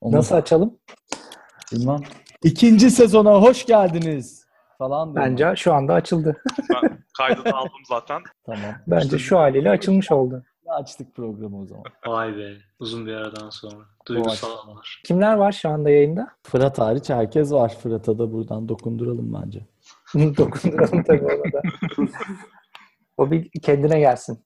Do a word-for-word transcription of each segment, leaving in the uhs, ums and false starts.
Onu... Nasıl açalım? Bilmem. İkinci sezona hoş geldiniz falan. Bence mi? Şu anda açıldı. Ben kaydını aldım zaten. Tamam. Bence işte şu haliyle açılmış oldu. Açtık programı o zaman. Vay be. Uzun bir aradan sonra. Duygusal anlar. Kimler var şu anda yayında? Fırat hariç herkes var. Fırat'a da buradan dokunduralım bence. Dokunduralım tabii orada. O bir kendine gelsin.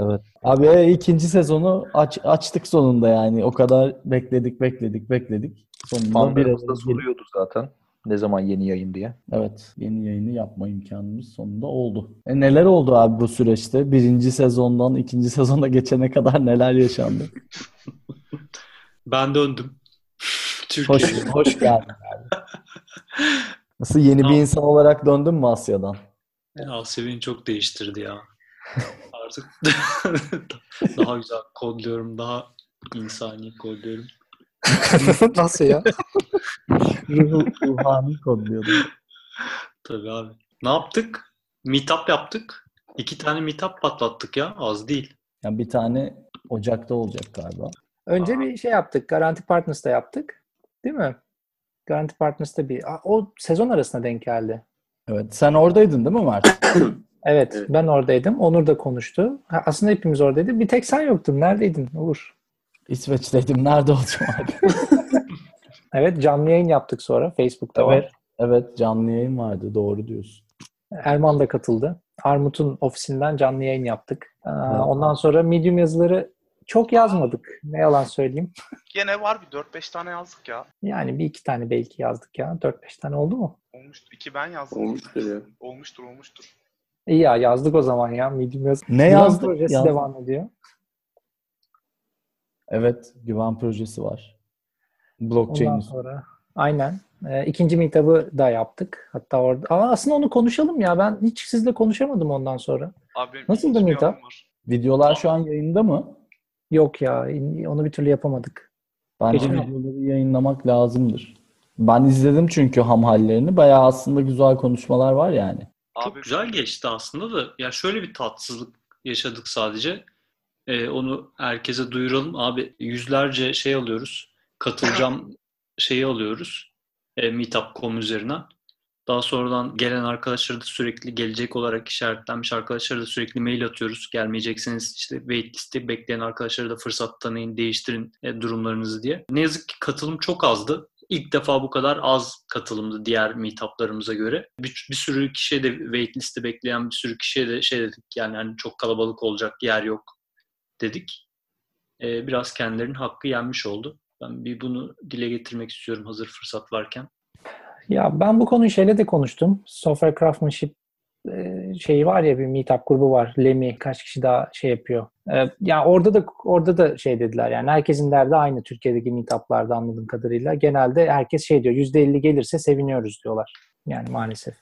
Evet. Abi e, ikinci sezonu aç, açtık sonunda yani. O kadar bekledik, bekledik, bekledik. Sonunda biraz da soruyordu zaten. Ne zaman yeni yayın diye. Evet. Yeni yayını yapma imkanımız sonunda oldu. E neler oldu abi bu süreçte? Birinci sezondan ikinci sezona geçene kadar neler yaşandı? Ben döndüm. Türkiye'ye. Hoş, hoş geldin abi. Nasıl yeni tamam. Bir insan olarak döndün mü Asya'dan? Asya beni çok değiştirdi ya. Artık daha güzel kodluyorum. Daha insani kodluyorum. Nasıl ya? Ruhani kodluyordum. Tabii abi. Ne yaptık? Meetup yaptık. İki tane meetup patlattık ya. Az değil. Yani bir tane Ocak'ta olacak galiba. Önce Aa. bir şey yaptık. Garanti Partners'ta yaptık. Değil mi? Garanti Partners'ta bir... O sezon arasına denk geldi. Evet. Sen oradaydın değil mi Mert? Evet, evet. Ben oradaydım. Onur da konuştu. Aslında hepimiz oradaydı. Bir tek sen yoktun. Neredeydin Uğur? İsveç'teydim. Nerede olacağım abi? Evet, canlı yayın yaptık sonra. Facebook'ta evet, var. Evet, canlı yayın vardı. Doğru diyorsun. Erman da katıldı. Armut'un ofisinden canlı yayın yaptık. Aa, evet. Ondan sonra Medium yazıları çok yazmadık. Ne yalan söyleyeyim. Gene var bir dört beş tane yazdık ya. Yani bir iki tane belki yazdık ya. dört beş tane oldu mu? Olmuştur. iki ben yazdım. Olmuştur ya. Olmuştur, olmuştur. İyi ya, yazdık o zaman ya. Medium yazdık. Ne yazdık? Projesi yazdık. Devam ediyor. Evet, güven projesi var. Blockchain. Ondan sonra aynen. E, ikinci meetup'ı da yaptık. Hatta orada. Aa, aslında onu konuşalım ya. Ben hiç sizle konuşamadım ondan sonra. Abi, nasıl da meetup? Videolar tamam. Şu an yayında mı? Yok ya. Onu bir türlü yapamadık. Bence videoları yayınlamak lazımdır. Ben izledim çünkü ham hallerini. Bayağı aslında güzel konuşmalar var yani. Abi, çok güzel geçti aslında da. Ya şöyle bir tatsızlık yaşadık sadece. Ee, onu herkese duyuralım. Abi yüzlerce şey alıyoruz. Katılacağım şeyi alıyoruz. E, meetup nokta com üzerinden. Daha sonradan gelen arkadaşları da sürekli gelecek olarak işaretlenmiş arkadaşları da sürekli mail atıyoruz. Gelmeyecekseniz işte wait liste bekleyen arkadaşları da fırsat tanıyın, değiştirin e, durumlarınızı diye. Ne yazık ki katılım çok azdı. İlk defa bu kadar az katılımdı diğer meetuplarımıza göre. Bir, bir sürü kişiye de wait liste bekleyen bir sürü kişiye de şey dedik yani hani çok kalabalık olacak yer yok dedik. E, biraz kendilerinin hakkı yenmiş oldu. Ben bir bunu dile getirmek istiyorum hazır fırsat varken. Ya ben bu konuyu şeyle de konuştum. Software Craftsmanship şeyi var ya, bir meetup grubu var. Lemi kaç kişi daha şey yapıyor. Ya orada da orada da şey dediler yani herkesin derdi aynı Türkiye'deki meetuplarda anladığım kadarıyla. Genelde herkes şey diyor yüzde elli gelirse seviniyoruz diyorlar. Yani maalesef.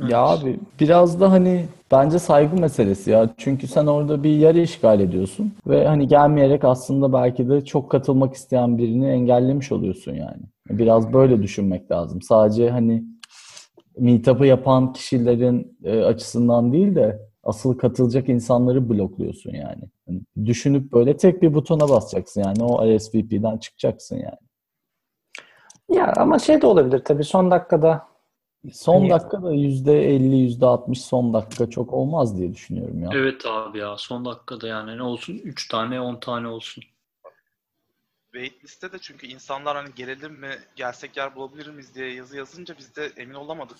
Evet. Ya abi biraz da hani bence saygı meselesi ya. Çünkü sen orada bir yarı işgal ediyorsun ve hani gelmeyerek aslında belki de çok katılmak isteyen birini engellemiş oluyorsun yani. Biraz böyle düşünmek lazım. Sadece hani meetup'ı yapan kişilerin açısından değil de asıl katılacak insanları blokluyorsun yani. Yani düşünüp böyle tek bir butona basacaksın yani o R S V P'den çıkacaksın yani. Ya ama şey de olabilir tabii son dakikada. Son dakika da yüzde elli yüzde altmış son dakika çok olmaz diye düşünüyorum ya. Evet abi ya son dakikada yani ne olsun üç tane on tane olsun. Waitlist'te de çünkü insanlar hani gelelim mi gelsek yer bulabilir miyiz diye yazı yazınca biz de emin olamadık.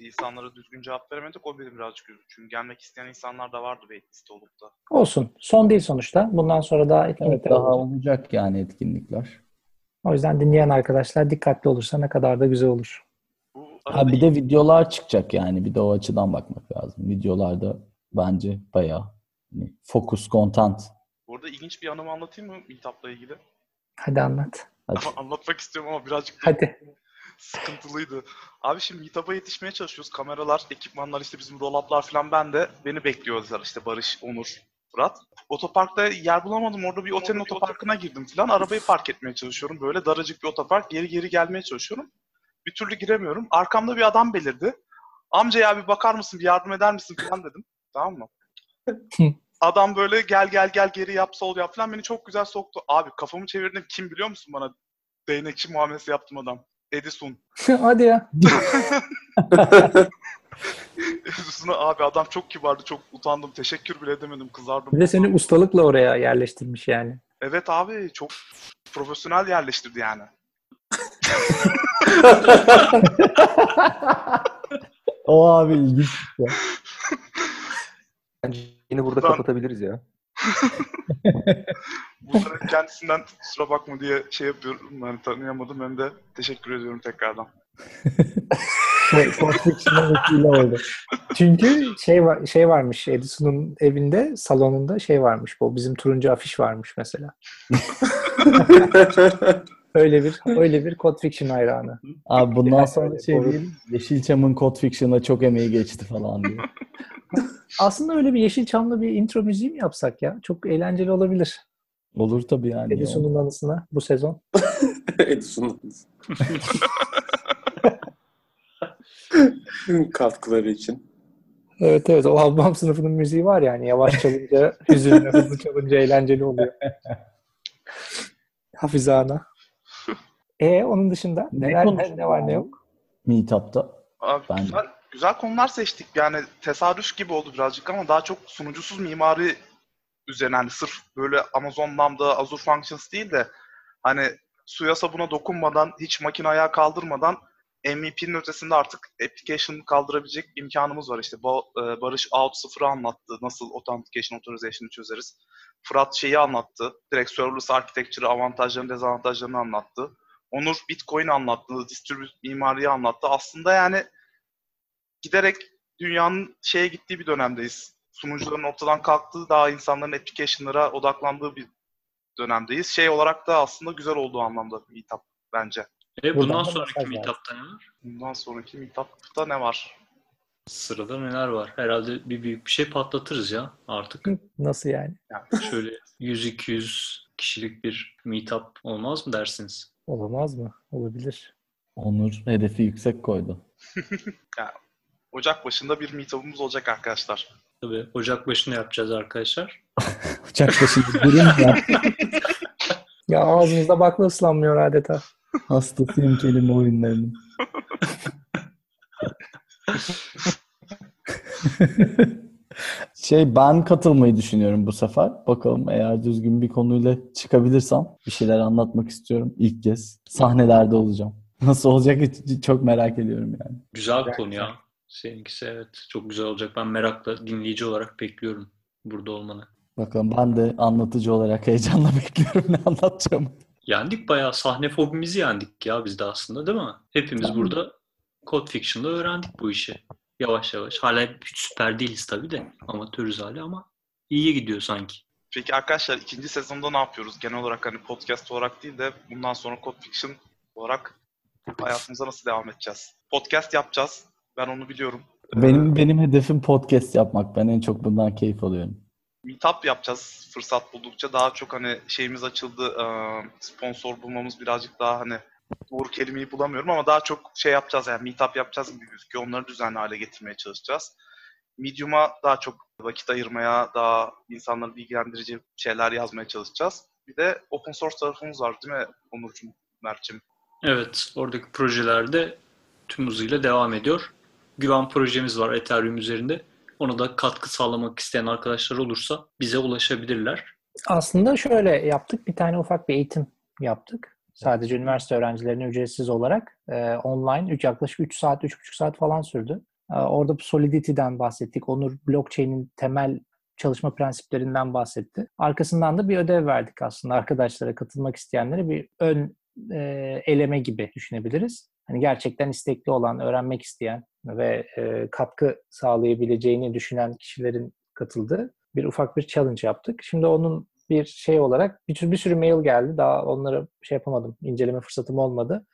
İnsanlara düzgün cevap veremedik o benim birazcık üzüldü. Çünkü gelmek isteyen insanlar da vardı waitlist'te olup da. Olsun son değil sonuçta bundan sonra daha etkinlikler evet, daha olacak. olacak yani etkinlikler. O yüzden dinleyen arkadaşlar dikkatli olursa ne kadar da güzel olur. Ha, bir de videolar çıkacak yani. Bir de o açıdan bakmak lazım. Videolarda bence bayağı hani, focus content. Burada ilginç bir anımı anlatayım mı meetup'la ilgili? Hadi anlat. Hadi. Ama anlatmak istiyorum ama birazcık Hadi. sıkıntılıydı. Abi şimdi meetup'a yetişmeye çalışıyoruz. Kameralar, ekipmanlar işte bizim roll-up'lar falan ben de beni bekliyorlar işte Barış, Onur, Fırat. Otoparkta yer bulamadım. Orada bir otelin otoparkına girdim falan. Arabayı park etmeye çalışıyorum. Böyle daracık bir otopark. Geri geri gelmeye çalışıyorum. Bir türlü giremiyorum. Arkamda bir adam belirdi. Amca ya bir bakar mısın, bir yardım eder misin falan dedim. Tamam mı? Adam böyle gel gel gel geri yap sol yap falan beni çok güzel soktu. Abi kafamı çevirdim. Kim biliyor musun bana Değnekçi muamelesi yaptım adam. Edison. Hadi ya. Edison'a abi adam çok kibardı, çok utandım. Teşekkür bile edemedim, kızardım. Bir de seni ustalıkla oraya yerleştirmiş yani. Evet abi, çok profesyonel yerleştirdi yani. O abi ilginç. Bence yine burada Buradan... kapatabiliriz ya. Bunların kendisinden kusura bakma diye şey yapıyorum. Yani tanıyamadım. Hem de teşekkür ediyorum tekrardan. Çünkü şey var, şey varmış Edison'un evinde, salonunda şey varmış. Bu bizim turuncu afiş varmış mesela. Öyle bir öyle bir Code Fiction hayranı. Abi bundan sonra şey değil, Yeşilçam'ın Code Fiction'a çok emeği geçti falan diye. Aslında öyle bir Yeşilçam'la bir intro müziği mi yapsak ya? Çok eğlenceli olabilir. Olur tabii yani. Edison'un anısına bu sezon. Edison'un anısına. Katkıları için. Evet evet, o albüm sınıfının müziği var yani. Yavaş çalınca, hüzünlü, hızlı çalınca eğlenceli oluyor. Hafize ana. Ee, onun dışında neler, neler ne var ne yok? Meetup'ta. Abi, ben... güzel, güzel konular seçtik. Yani tesadüf gibi oldu birazcık ama daha çok sunucusuz mimari üzerine. Yani sırf böyle Amazon Lambda, Azure Functions değil de hani suya sabuna dokunmadan, hiç makine ayağa kaldırmadan M V P'nin ötesinde artık application kaldırabilecek imkanımız var. İşte ba- Barış Auth sıfır'ı anlattı. Nasıl Authentication Authorization'ı çözeriz. Fırat şeyi anlattı. Direkt serverless architecture'ı, avantajlarını, dezavantajlarını anlattı. Onur Bitcoin anlattı, distribüt mimariyi anlattı. Aslında yani giderek dünyanın şeye gittiği bir dönemdeyiz. Sunucuların ortadan kalktığı, daha insanların application'lara odaklandığı bir dönemdeyiz. Şey olarak da aslında güzel olduğu anlamda meetup bence. E bundan sonraki meetup'ta ne var? Bundan sonraki meetup'ta ne var? Sırada neler var? Herhalde bir büyük bir şey patlatırız ya artık. Nasıl yani? Yani şöyle yüz iki yüz kişilik bir meetup olmaz mı dersiniz? Olamaz mı? Olabilir. Onur hedefi yüksek koydu. Yani, Ocak başında bir meetup'umuz olacak arkadaşlar. Tabii. Ocak başında yapacağız arkadaşlar. Ocak başında durun ya. Ya ağzınızda bakla ıslanmıyor adeta. Hastasıyım kelime oyunlarının. Şey, ben katılmayı düşünüyorum bu sefer. Bakalım, eğer düzgün bir konuyla çıkabilirsem bir şeyler anlatmak istiyorum. İlk kez sahnelerde olacağım. Nasıl olacak hiç, çok merak ediyorum yani. Güzel bir konu ya. Seninkisi evet. Çok güzel olacak. Ben merakla dinleyici olarak bekliyorum burada olmanı. Bakalım, ben de anlatıcı olarak heyecanla bekliyorum ne anlatacağımı. Yendik bayağı. Sahne fobimizi yendik ya biz de aslında, değil mi? Hepimiz tamam. Burada Code Fiction'da öğrendik bu işi. Yavaş yavaş. Hala süper değiliz tabii de. Amatörüz hala ama iyiye gidiyor sanki. Peki arkadaşlar, ikinci sezonda ne yapıyoruz? Genel olarak hani podcast olarak değil de bundan sonra Code Fiction olarak hayatımıza nasıl devam edeceğiz? Podcast yapacağız. Ben onu biliyorum. Benim benim hedefim podcast yapmak. Ben en çok bundan keyif alıyorum. Meetup yapacağız fırsat buldukça. Daha çok hani şeyimiz açıldı. Sponsor bulmamız birazcık daha hani doğru kelimeyi bulamıyorum ama daha çok şey yapacağız yani meetup yapacağız gibi gözüküyor. Onları düzenli hale getirmeye çalışacağız. Medium'a daha çok vakit ayırmaya, daha insanları bilgilendirici şeyler yazmaya çalışacağız. Bir de open source tarafımız var değil mi Onurcuğum, Mert'ciğim? Evet, oradaki projelerde tüm hızıyla devam ediyor. Güven projemiz var Ethereum üzerinde. Ona da katkı sağlamak isteyen arkadaşlar olursa bize ulaşabilirler. Aslında şöyle yaptık, bir tane ufak bir eğitim yaptık. Sadece üniversite öğrencilerine ücretsiz olarak e, online üç, yaklaşık üç saat, üç buçuk saat falan sürdü. E, orada Solidity'den bahsettik. Onur Blockchain'in temel çalışma prensiplerinden bahsetti. Arkasından da bir ödev verdik aslında. Arkadaşlara, katılmak isteyenlere bir ön e, eleme gibi düşünebiliriz. Hani gerçekten istekli olan, öğrenmek isteyen ve e, katkı sağlayabileceğini düşünen kişilerin katıldığı bir ufak bir challenge yaptık. Şimdi onun bir şey olarak bir sürü, bir sürü mail geldi. Daha onları şey yapamadım. İnceleme fırsatım olmadı.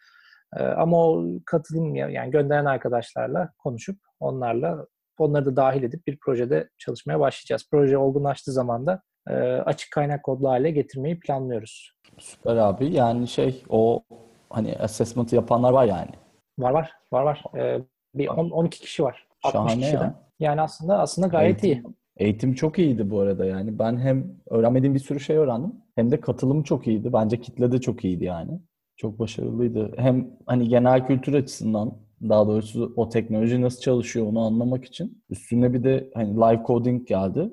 Ee, ama o katılım yani gönderen arkadaşlarla konuşup onlarla onları da dahil edip bir projede çalışmaya başlayacağız. Proje olgunlaştığı zaman da e, açık kaynak kodlu hale getirmeyi planlıyoruz. Süper abi. Yani şey o hani assessment'ı yapanlar var yani. Var var. Var var. Ee, bir on iki kişi var. altmış kişi ya. Yani aslında aslında gayet evet. iyi. Eğitim çok iyiydi bu arada yani. Ben hem öğrenmediğim bir sürü şey öğrendim hem de katılım çok iyiydi. Bence kitle de çok iyiydi yani. Çok başarılıydı. Hem hani genel kültür açısından, daha doğrusu o teknoloji nasıl çalışıyor onu anlamak için. Üstüne bir de hani live coding geldi.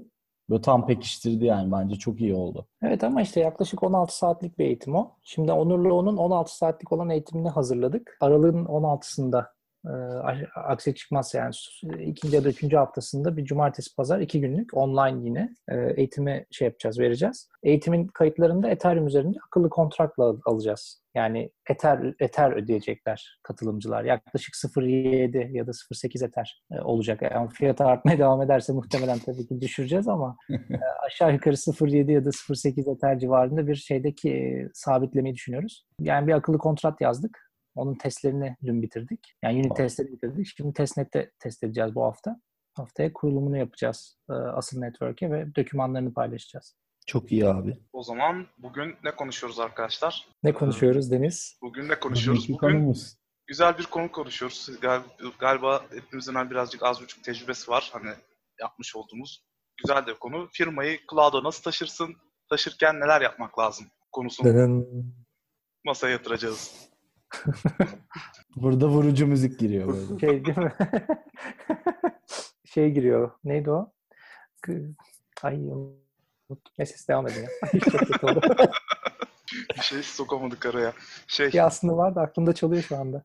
Böyle tam pekiştirdi yani, bence çok iyi oldu. Evet, ama işte yaklaşık on altı saatlik bir eğitim o. Şimdi Onur'la onun on altı saatlik olan eğitimini hazırladık. Aralık'ın on altısında e, aksi çıkmazsa yani ikinci ya da üçüncü haftasında bir cumartesi pazar iki günlük online yine e, eğitimi şey yapacağız, vereceğiz. Eğitimin kayıtlarını da Ethereum üzerinde akıllı kontratla alacağız. Yani Ether, Ether ödeyecekler katılımcılar. Yaklaşık sıfır nokta yedi ya da sıfır nokta sekiz Ether olacak. Yani fiyatı artmaya devam ederse muhtemelen tabii ki düşüreceğiz ama aşağı yukarı sıfır nokta yedi ya da sıfır nokta sekiz Ether civarında bir şeydeki sabitlemeyi düşünüyoruz. Yani bir akıllı kontrat yazdık. Onun testlerini dün bitirdik. Yani unit testleri bitirdik. Şimdi testnet'te test edeceğiz bu hafta. Haftaya kurulumunu yapacağız asıl network'e ve dokümanlarını paylaşacağız. Çok iyi abi. O zaman bugün ne konuşuyoruz arkadaşlar? Ne konuşuyoruz Deniz? Bugün ne konuşuyoruz? Bugün konumuz. Güzel bir konu konuşuyoruz. Gal- galiba hepimizden birazcık az buçuk tecrübesi var. Hani yapmış olduğumuz güzel de bir konu. Firmayı cloud'a nasıl taşırsın? Taşırken neler yapmak lazım konusunu Dırın. masaya yatıracağız. Burada vurucu müzik giriyor. Böyle. Şey değil mi? şey giriyor. Neydi o? Ay Neyse devam edelim. Bir şey sokamadık araya. Şey... Bir aslında var da aklımda çalıyor şu anda.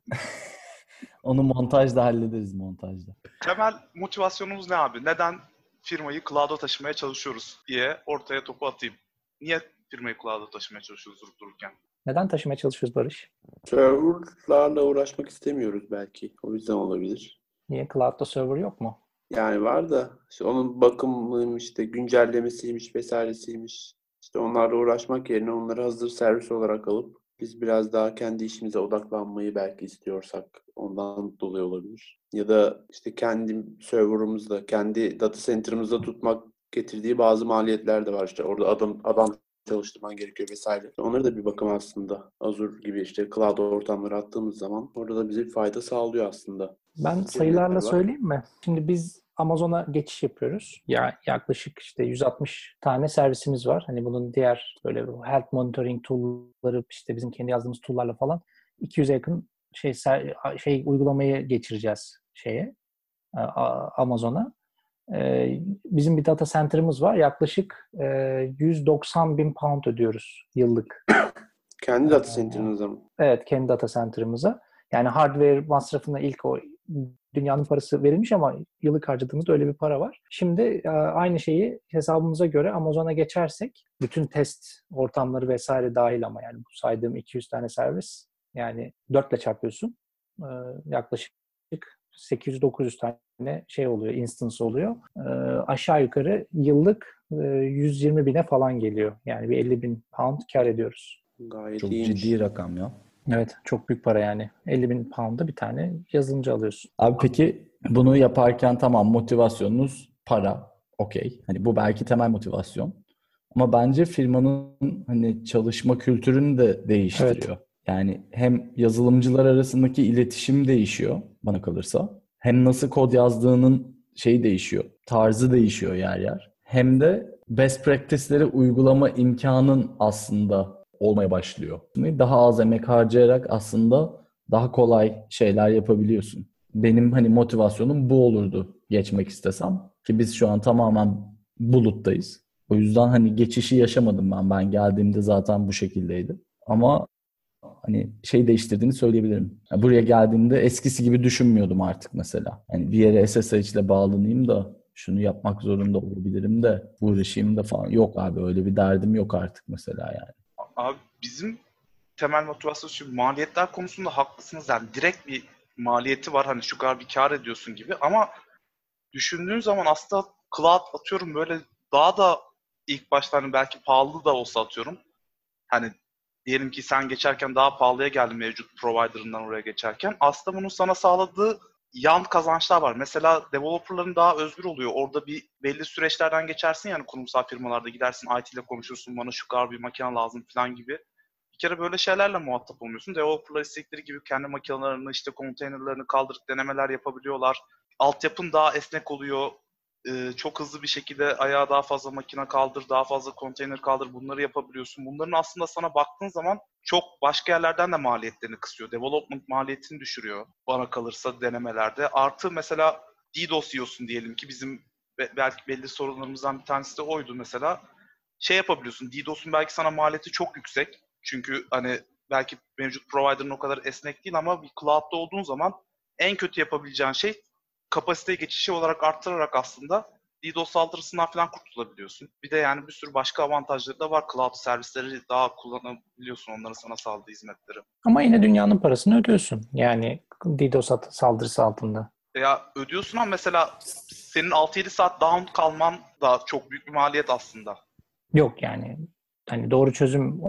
Onu montajda hallederiz montajda. Temel motivasyonumuz ne abi? Neden firmayı cloud'a taşımaya çalışıyoruz diye ortaya topu atayım. Niye firmayı cloud'a taşımaya çalışıyoruz durup dururken? Neden taşımaya çalışıyoruz Barış? Server'larla uğraşmak istemiyoruz belki. O yüzden olabilir. Niye? Cloud'da server yok mu? Yani var da işte onun bakımıymış, işte güncellemesiymiş vesairesiymiş. İşte onlarla uğraşmak yerine onları hazır servis olarak alıp biz biraz daha kendi işimize odaklanmayı belki istiyorsak ondan dolayı olabilir. Ya da işte kendi serverımızda, kendi data center'ımızda tutmak getirdiği bazı maliyetler de var. İşte orada adam adam çalıştırman gerekiyor vesaire. Onları da bir bakıma aslında Azure gibi işte cloud ortamları attığımız zaman orada da bize bir fayda sağlıyor aslında. Ben sayılarla söyleyeyim mi? Şimdi biz Amazon'a geçiş yapıyoruz. Ya yaklaşık işte yüz altmış tane servisimiz var. Hani bunun diğer böyle health monitoring tool'ları, işte bizim kendi yazdığımız tool'larla falan iki yüze yakın şey şey uygulamayı geçireceğiz şeye Amazon'a. Bizim bir data center'ımız var. Yaklaşık yüz doksan bin pound ödüyoruz yıllık. Kendi data center'ınıza mı? Evet, kendi data center'ımıza. Yani hardware masrafına ilk o dünyanın parası verilmiş ama yıllık harcadığımızda öyle bir para var. Şimdi aynı şeyi hesabımıza göre Amazon'a geçersek, bütün test ortamları vesaire dahil ama yani bu saydığım iki yüz tane servis, yani dörtle çarpıyorsun. Yaklaşık sekiz yüz dokuz yüz tane şey oluyor, instance oluyor. E, aşağı yukarı yıllık e, yüz yirmi bine falan geliyor. Yani bir elli bin pound kar ediyoruz. Gayet çok iyiymiş. Ciddi rakam ya. Evet, çok büyük para yani. elli bin pound'a bir tane yazılımcı alıyorsun. Abi peki bunu yaparken tamam motivasyonunuz para. Okey. Hani bu belki temel motivasyon. Ama bence firmanın hani çalışma kültürünü de değiştiriyor. Evet. Yani hem yazılımcılar arasındaki iletişim değişiyor bana kalırsa. Hem nasıl kod yazdığının şeyi değişiyor. Tarzı değişiyor yer yer. Hem de best practice'leri uygulama imkanın aslında olmaya başlıyor. Daha az emek harcayarak aslında daha kolay şeyler yapabiliyorsun. Benim hani motivasyonum bu olurdu geçmek istesem. Ki biz şu an tamamen buluttayız. O yüzden hani geçişi yaşamadım ben. Ben geldiğimde zaten bu şekildeydi. Ama hani şey değiştirdiğini söyleyebilirim. Yani buraya geldiğimde eskisi gibi düşünmüyordum artık mesela. Yani bir yere S S H ile bağlanayım da şunu yapmak zorunda olabilirim de uğraşayım da falan. Yok abi, öyle bir derdim yok artık mesela yani. Abi bizim temel motivasyon şu, maliyetler konusunda haklısınız. Yani direkt bir maliyeti var. Hani şu kadar bir kar ediyorsun gibi ama düşündüğün zaman aslında cloud atıyorum böyle daha da ilk başta hani belki pahalı da olsa atıyorum. Hani diyelim ki sen geçerken daha pahalıya geldin mevcut provider'ından oraya geçerken. Aslında bunun sana sağladığı yan kazançlar var. Mesela developer'ların daha özgür oluyor. Orada bir belli süreçlerden geçersin yani kurumsal firmalarda gidersin I T ile konuşursun, bana şu kadar bir makine lazım falan gibi. Bir kere böyle şeylerle muhatap olmuyorsun. Developer'lar istekleri gibi kendi makinelerini, işte konteynerlerini kaldırıp denemeler yapabiliyorlar. Altyapın daha esnek oluyor. e, çok hızlı bir şekilde ayağa daha fazla makine kaldır, daha fazla konteyner kaldır, bunları yapabiliyorsun. Bunların aslında sana baktığın zaman çok başka yerlerden de maliyetlerini kısıyor. Development maliyetini düşürüyor bana kalırsa denemelerde. Artı mesela DDoS yiyorsun diyelim ki, bizim belki belli sorunlarımızdan bir tanesi de oydu mesela. Şey yapabiliyorsun, DDoS'un belki sana maliyeti çok yüksek. Çünkü hani belki mevcut provider'ın o kadar esnek değil, ama bir cloud'da olduğun zaman en kötü yapabileceğin şey kapasite geçişi olarak arttırarak aslında DDoS saldırısından falan kurtulabiliyorsun. Bir de yani bir sürü başka avantajları da var. Cloud servisleri daha kullanabiliyorsun, onların sana sağladığı hizmetleri. Ama yine dünyanın parasını ödüyorsun. Yani DDoS saldırısı altında. Ya ödüyorsun ama mesela senin altı yedi saat down kalman da çok büyük bir maliyet aslında. Yok yani. Hani doğru çözüm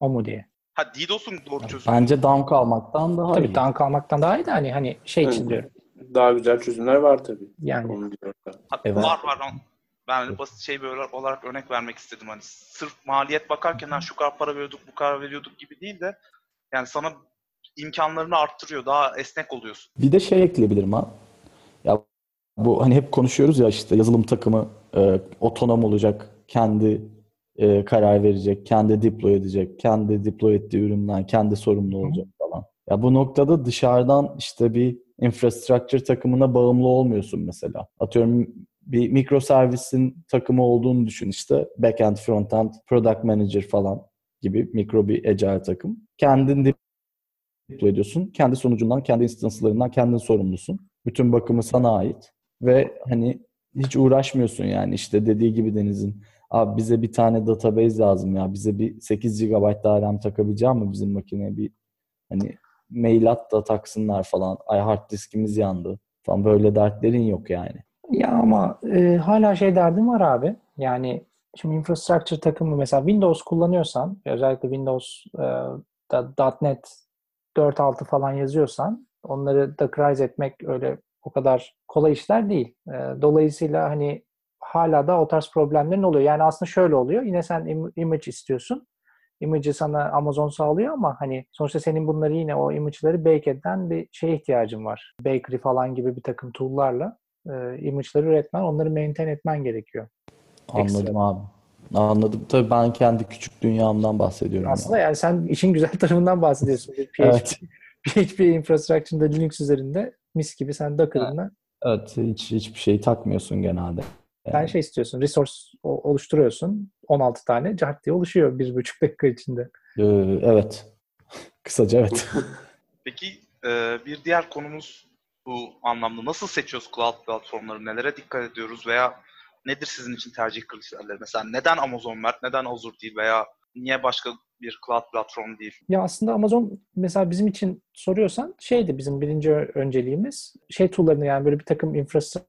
o mu diye. Ha, DDoS'un doğru çözümü. Bence down kalmaktan daha tabii iyi. Down kalmaktan daha iyi de hani, hani şey için evet, diyorum. Daha güzel çözümler var tabii. Yani. Ha, evet. Var var. Ben basit şey böyle olarak örnek vermek istedim. Hani sırf maliyet bakarken ha, şu kadar para veriyorduk, bu kadar veriyorduk gibi değil de yani sana imkanlarını arttırıyor. Daha esnek oluyorsun. Bir de şey ekleyebilirim ha. Ya bu hani hep konuşuyoruz ya işte yazılım takımı e, otonom olacak. Kendi E, karar verecek, kendi deploy edecek, kendi deploy ettiği üründen kendi sorumlu olacak falan. Ya bu noktada dışarıdan işte bir infrastructure takımına bağımlı olmuyorsun mesela. Atıyorum bir mikroservisin takımı olduğunu düşün işte. Backend, frontend, product manager falan gibi mikro bir agile takım. Kendin deploy ediyorsun. Kendi sonucundan, kendi instance'larından kendin sorumlusun. Bütün bakımı sana ait ve hani hiç uğraşmıyorsun yani işte dediği gibi Deniz'in. Abi bize bir tane database lazım ya. Bize bir sekiz gigabayt daha RAM takabilecek mi bizim makineye? Bir hani mail at da taksınlar falan. Ay hard diskimiz yandı falan. Böyle dertlerin yok yani. Ya ama e, hala şey derdim var abi. Yani şimdi infrastructure takımı mesela Windows kullanıyorsan, özellikle Windows'da e, dot net dört altı falan yazıyorsan onları dockerize etmek öyle o kadar kolay işler değil. E, dolayısıyla hani hala da o tarz problemlerin oluyor. Yani aslında şöyle oluyor. Yine sen im- image istiyorsun. Image'i sana Amazon sağlıyor ama hani sonuçta senin bunları yine o image'ları bake eden bir şeye ihtiyacın var. Bakery falan gibi bir takım tool'larla e, image'ları üretmen, onları maintain etmen gerekiyor. Anladım ekstra. Abi. Anladım. Tabii ben kendi küçük dünyamdan bahsediyorum. Aslında yani, yani sen işin güzel tarafından bahsediyorsun. P H P, evet. P H P infrastructure'da Linux üzerinde mis gibi sen Docker'ınla. Evet. Hiç, hiçbir şey takmıyorsun genelde. Yani. Sen şey istiyorsun, resource oluşturuyorsun. on altı tane cart diye oluşuyor bir buçuk dakika içinde. Ee, evet. Kısaca evet. Peki bir diğer konumuz bu anlamda. Nasıl seçiyoruz cloud platformları? Nelere dikkat ediyoruz? Veya nedir sizin için tercih kriterleri? Mesela neden Amazon Mert, neden Azure değil veya niye başka bir cloud platform değil? Ya aslında Amazon mesela bizim için soruyorsan şeydi bizim birinci önceliğimiz. Şey tool'larını yani böyle bir takım infrastructure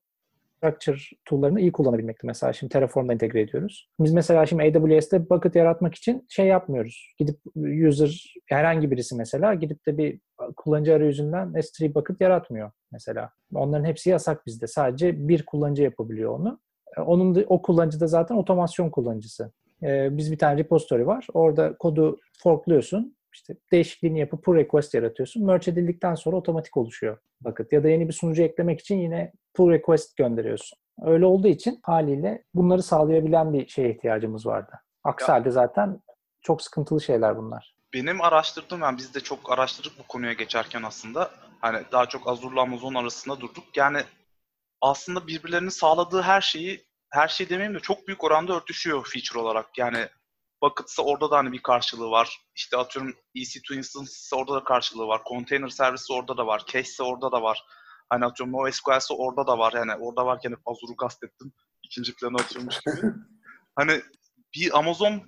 Structure tool'larını iyi kullanabilmekti mesela. Şimdi Terraform'da entegre ediyoruz. Biz mesela şimdi A W S'de bucket yaratmak için şey yapmıyoruz. Gidip user herhangi birisi mesela gidip de bir kullanıcı arayüzünden S üç bucket yaratmıyor mesela. Onların hepsi yasak bizde. Sadece bir kullanıcı yapabiliyor onu. Onun da, o kullanıcı da zaten otomasyon kullanıcısı. Ee, biz bir tane repository var. Orada kodu forkluyorsun. İşte değişikliğini yapıp pull request yaratıyorsun. Merge edildikten sonra otomatik oluşuyor bucket. Ya da yeni bir sunucu eklemek için yine pull request gönderiyorsun. Öyle olduğu için haliyle bunları sağlayabilen bir şeye ihtiyacımız vardı. Aksi halde zaten çok sıkıntılı şeyler bunlar. Benim araştırdığım, yani biz de çok araştırdık bu konuya geçerken aslında. Hani daha çok Azure'la Amazon arasında durduk. Yani aslında birbirlerinin sağladığı her şeyi, her şey demeyeyim de çok büyük oranda örtüşüyor feature olarak. Yani bucket'sa orada da hani bir karşılığı var. İşte atıyorum E C iki instance'sa orada da karşılığı var. Container servisi orada da var. Cache'sa orada da var. Hani atıyorum NoSQL'sa orada da var. Yani orada varken hep Azure'u kastettim. İkinci plana atılmış gibi. Hani bir Amazon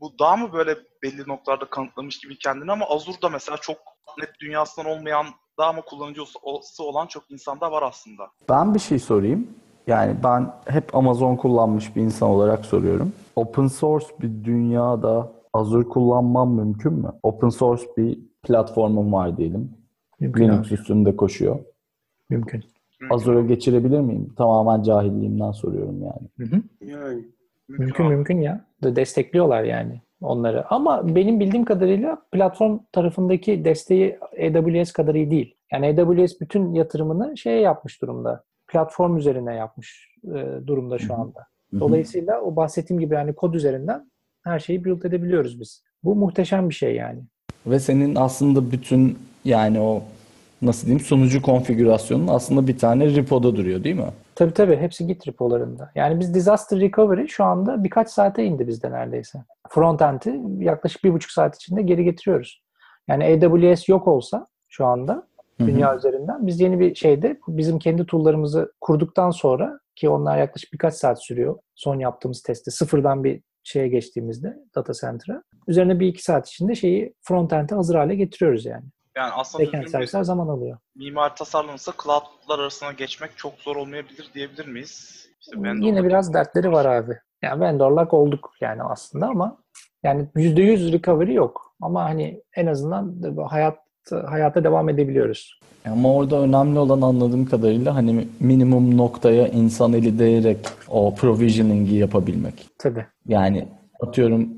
bu daha mı böyle belli noktalarda kanıtlamış gibi kendini, ama Azure'da mesela çok net dünyasından olmayan daha ama kullanıcısı olan çok insanda var aslında. Ben bir şey sorayım. Yani ben hep Amazon kullanmış bir insan olarak soruyorum. Open source bir dünyada Azure kullanmam mümkün mü? Open source bir platformum var diyelim. Mümkün Linux abi. Üstünde koşuyor. Mümkün. Azure'a geçirebilir miyim? Tamamen cahilliğimden soruyorum yani. Hı hı. Yani mümkün mümkün, mümkün ya. Destekliyorlar yani onları. Ama benim bildiğim kadarıyla platform tarafındaki desteği A W S kadar iyi değil. Yani A W S bütün yatırımını şeye yapmış durumda. Platform üzerine yapmış e, durumda şu anda. Dolayısıyla o bahsettiğim gibi yani kod üzerinden her şeyi build edebiliyoruz biz. Bu muhteşem bir şey yani. Ve senin aslında bütün yani o nasıl diyeyim sunucu konfigürasyonun aslında bir tane repo'da duruyor değil mi? Tabii tabii. Hepsi Git repolarında. Yani biz disaster recovery şu anda birkaç saate indi bizde neredeyse. Frontend'i yaklaşık bir buçuk saat içinde geri getiriyoruz. Yani A W S yok olsa şu anda dünya Hı-hı. üzerinden biz yeni bir şeyde bizim kendi tool'larımızı kurduktan sonra ki onlar yaklaşık birkaç saat sürüyor son yaptığımız testte sıfırdan bir şeye geçtiğimizde data center'a üzerine bir iki saat içinde şeyi frontend'e hazır hale getiriyoruz yani. Yani aslında backend servisler zaman alıyor. Mimari tasarlanırsa cloud'lar arasına geçmek çok zor olmayabilir diyebilir miyiz? İşte yine biraz dertleri var abi. Yani vendorlak olduk yani aslında ama yani yüzde yüz recovery yok. Ama hani en azından hayat hayata devam edebiliyoruz. Ama orada önemli olan anladığım kadarıyla hani minimum noktaya insan eli değerek o provisioning'i yapabilmek. Tabii. Yani atıyorum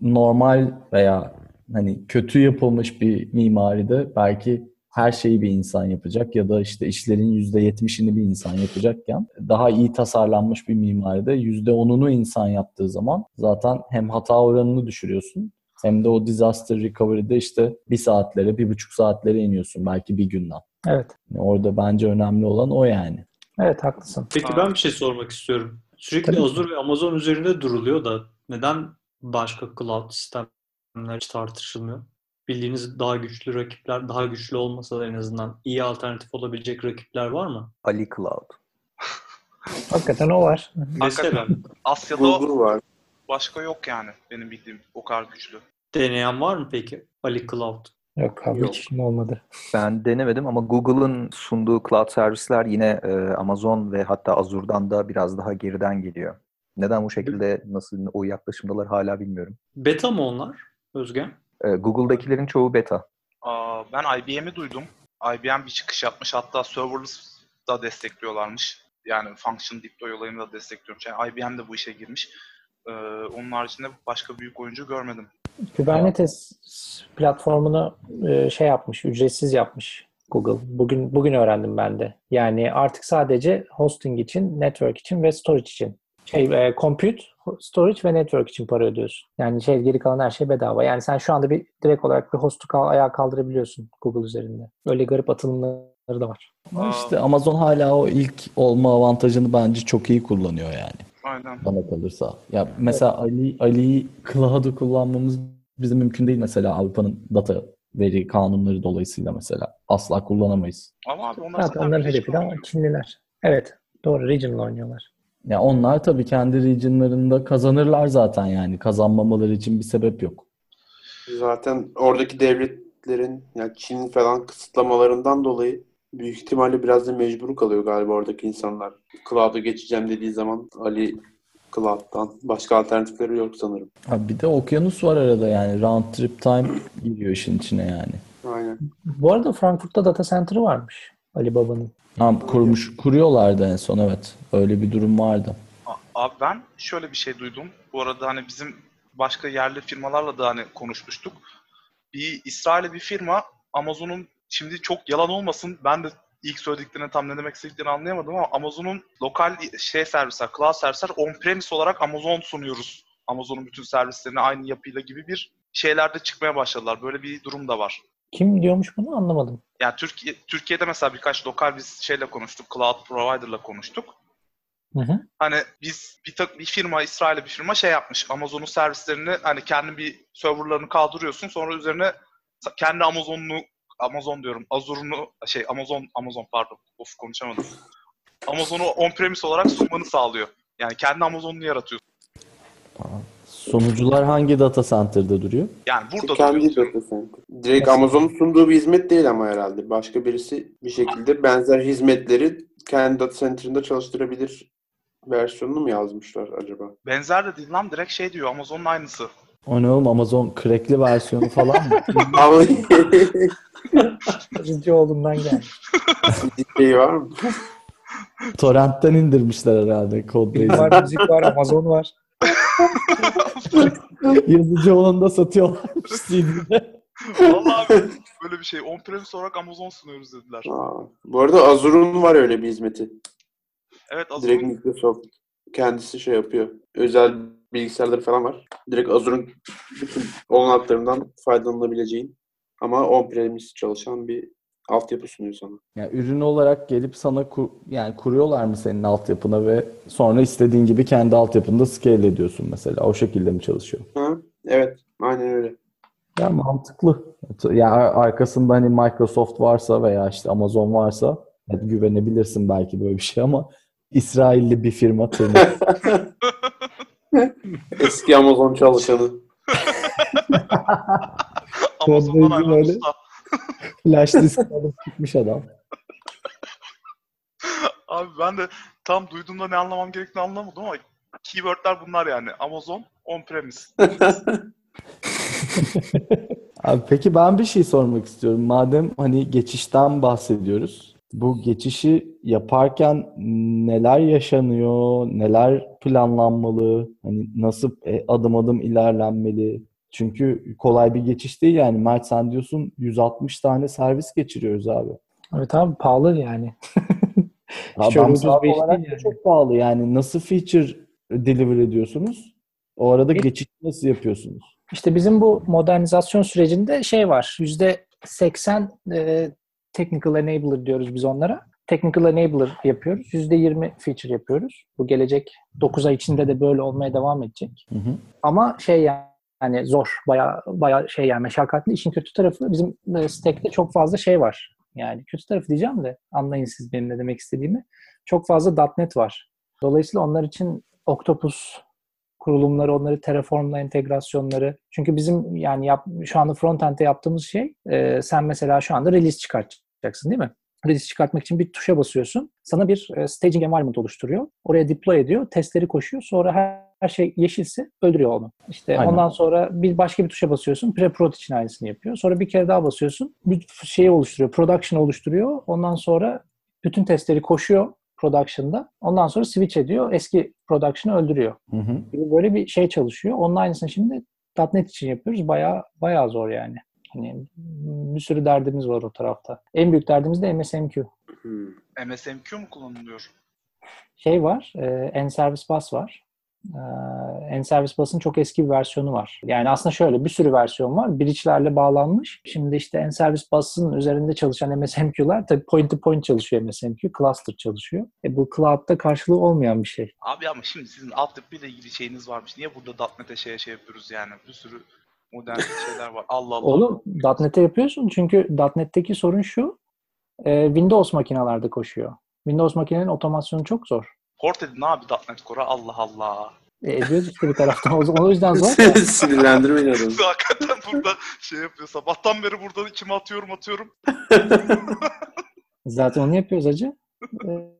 normal veya hani kötü yapılmış bir mimaride belki her şeyi bir insan yapacak ya da işte işlerin yüzde yetmişini bir insan yapacakken daha iyi tasarlanmış bir mimaride yüzde onunu insan yaptığı zaman zaten hem hata oranını düşürüyorsun hem de o disaster recovery'de işte bir saatlere, bir buçuk saatlere iniyorsun belki bir günden. Evet. Yani orada bence önemli olan o yani. Evet haklısın. Peki ben bir şey sormak istiyorum. Sürekli Tabii. Azure ve Amazon üzerinde duruluyor da neden başka cloud sistem hiç tartışılmıyor. Bildiğiniz daha güçlü rakipler, daha güçlü olmasa da en azından iyi alternatif olabilecek rakipler var mı? Ali Cloud. Hakikaten o var. Mesela Asya'da Google var. Başka yok yani benim bildiğim o kadar güçlü. Deneyen var mı peki? Ali Cloud. Yok abi yok. Hiç olmadı. Ben denemedim ama Google'ın sunduğu cloud servisler yine Amazon ve hatta Azure'dan da biraz daha geriden geliyor. Neden bu şekilde nasıl o yaklaşımdalar hala bilmiyorum. Beta mı onlar? Özge? Google'dakilerin çoğu beta. Aa, ben I B M'i duydum. I B M bir çıkış yapmış. Hatta serverless da destekliyorlarmış. Yani function deploy olayını da destekliyormuş. Yani I B M de bu işe girmiş. Ee, onun haricinde başka büyük oyuncu görmedim. Kubernetes platformunu şey yapmış, ücretsiz yapmış Google. Bugün bugün öğrendim ben de. Yani artık sadece hosting için, network için ve storage için. Şey, e, compute, storage ve network için para ödüyorsun. Yani şey geri kalan her şey bedava. Yani sen şu anda bir direkt olarak bir hostu kal, ayağa kaldırabiliyorsun Google üzerinde. Öyle garip atılımları da var. Aa. İşte Amazon hala o ilk olma avantajını bence çok iyi kullanıyor yani. Aynen. Bana kalırsa. Ya mesela Ali Ali Cloud'u kullanmamız bizim mümkün değil mesela Avrupa'nın data veri kanunları dolayısıyla mesela asla kullanamayız. Ama abi onlar zaten onların hedefi de Çinliler. Evet, doğru region'la oynuyorlar. Ya onlar tabii kendi regionlarında kazanırlar zaten yani. Kazanmamaları için bir sebep yok. Zaten oradaki devletlerin yani Çin falan kısıtlamalarından dolayı büyük ihtimalle biraz da mecbur kalıyor galiba oradaki insanlar. Cloud'a geçeceğim dediği zaman Ali Cloud'dan başka alternatifleri yok sanırım. Ha bir de okyanus var arada yani. Round trip time giriyor işin içine yani. Aynen. Bu arada Frankfurt'ta data center'ı varmış Alibaba'nın. Tamam kurmuş, kuruyorlardı en son evet. Öyle bir durum vardı. Abi ben şöyle bir şey duydum. Bu arada hani bizim başka yerli firmalarla da hani konuşmuştuk. Bir İsrail'e bir firma Amazon'un şimdi çok yalan olmasın ben de ilk söylediklerini tam ne demek istediklerini anlayamadım ama Amazon'un lokal şey servisler, cloud servisler on-premise olarak Amazon sunuyoruz. Amazon'un bütün servislerini aynı yapıyla gibi bir şeylerde çıkmaya başladılar. Böyle bir durum da var. Kim diyormuş bunu anlamadım. Yani Türkiye, Türkiye'de mesela birkaç lokal bir şeyle konuştuk. Cloud provider'la konuştuk. Hı hı. Hani biz bir, tak, bir firma, İsrail'e bir firma şey yapmış. Amazon'un servislerini hani kendi bir serverlarını kaldırıyorsun. Sonra üzerine kendi Amazon'unu, Amazon diyorum, Azure'unu, şey Amazon, Amazon pardon. Of konuşamadım. Amazon'u on-premise olarak sunmanı sağlıyor. Yani kendi Amazon'unu yaratıyorsun. Tamam. Sunucular hangi data center'da duruyor? Yani burada kendi data center. Direkt Amazon'un sunduğu bir hizmet değil ama herhalde. Başka birisi bir şekilde benzer hizmetleri kendi data center'ında çalıştırabilir versiyonunu mu yazmışlar acaba? Benzer de değil lan. Direkt şey diyor. Amazon'un aynısı. O ne oğlum? Amazon crackli versiyonu falan mı? Rizci oğlumdan gelmiş. Şey var mı? Torrent'ten indirmişler herhalde. Kodlayı. Var, müzik var, Amazon var. Yazıcı olanı da satıyorlarmış C D'de. Vallahi böyle bir şey. On premise olarak Amazon sunuyoruz dediler. Aa, bu arada Azure'un var öyle bir hizmeti. Evet, Azure. Direkt Microsoft kendisi şey yapıyor. Özel bilgisayarları falan var. Direkt Azure'un bütün olanaklarından faydalanabileceğin ama on-premise çalışan bir altyapı sunuyor sana. Yani ürün olarak gelip sana kur, yani kuruyorlar mı senin altyapına ve sonra istediğin gibi kendi altyapında scale ediyorsun mesela. O şekilde mi çalışıyor? Hı, evet. Aynen öyle. Ya mantıklı. Ya arkasında hani Microsoft varsa veya işte Amazon varsa yani güvenebilirsin belki böyle bir şey ama İsrailli bir firma tırnak. Eski Amazon çalışanı. Amazon'dan ayrılmış da. Flash disk alıp çıkmış adam. Abi ben de tam duyduğumda ne anlamam gerektiğini anlamadım ama keywordler bunlar yani. Amazon on-premise. Abi peki ben bir şey sormak istiyorum. Madem hani geçişten bahsediyoruz. Bu geçişi yaparken neler yaşanıyor? Neler planlanmalı? Hani nasıl adım adım ilerlenmeli? Çünkü kolay bir geçiş değil yani. Mert sen diyorsun yüz altmış tane servis geçiriyoruz abi. Evet abi pahalı yani. Adam sahibi olarak yani. Çok pahalı yani. Nasıl feature deliver ediyorsunuz? O arada geçiş nasıl yapıyorsunuz? İşte bizim bu modernizasyon sürecinde şey var. yüzde seksen e, technical enabler diyoruz biz onlara. Technical enabler yapıyoruz. yüzde yirmi feature yapıyoruz. Bu gelecek dokuz ay içinde de böyle olmaya devam edecek. Hı hı. Ama şey yani Yani zor, bayağı bayağı şey yani meşakkatli. İşin kötü tarafı bizim stack'te çok fazla şey var. Yani kötü tarafı diyeceğim de anlayın siz benim ne demek istediğimi. Çok fazla .nokta net var. Dolayısıyla onlar için Octopus kurulumları, onları Terraform'la entegrasyonları. Çünkü bizim yani yap, şu anda frontend'te yaptığımız şey e, sen mesela şu anda release çıkartacaksın değil mi? Release çıkartmak için bir tuşa basıyorsun. Sana bir e, staging environment oluşturuyor. Oraya deploy ediyor, testleri koşuyor. Sonra her her şey yeşilse öldürüyor onu. İşte aynen. Ondan sonra bir başka bir tuşa basıyorsun. Pre-prod için aynısını yapıyor. Sonra bir kere daha basıyorsun. Bir şeyi oluşturuyor. Production oluşturuyor. Ondan sonra bütün testleri koşuyor production'da. Ondan sonra switch ediyor. Eski production'ı öldürüyor. Hı hı. Böyle bir şey çalışıyor. Onun aynısını şimdi .nokta net için yapıyoruz. Bayağı bayağı zor yani. Hani bir sürü derdimiz var o tarafta. En büyük derdimiz de M S M Q. Hmm. M S M Q mu kullanılıyor? Şey var. E, N-Service Bus var. N-Service Bus'ın çok eski bir versiyonu var. Yani aslında şöyle bir sürü versiyon var. Bridge'lerle bağlanmış. Şimdi işte N-Service Bus'ın üzerinde çalışan M S M Q'lar tabii point to point çalışıyor M S M Q. Cluster çalışıyor. E bu cloud'da karşılığı olmayan bir şey. Abi ama şimdi sizin altyapı ile ilgili şeyiniz varmış. Niye burada .nokta net'e şey şey yapıyoruz yani? Bir sürü modern şeyler var. Allah Allah. Oğlum .nokta net'e yapıyorsun çünkü .nokta net'teki sorun şu. Windows makinalarda koşuyor. Windows makinenin otomasyonu çok zor. Port edin abi .nokta net Core'a Allah Allah. E, ediyoruz işte bir taraftan. O yüzden zor. Sinirlendirmeyin adamı. Hakikaten burada şey yapıyor. Sabahtan beri burada içime atıyorum atıyorum. Zaten onu yapıyoruz acı.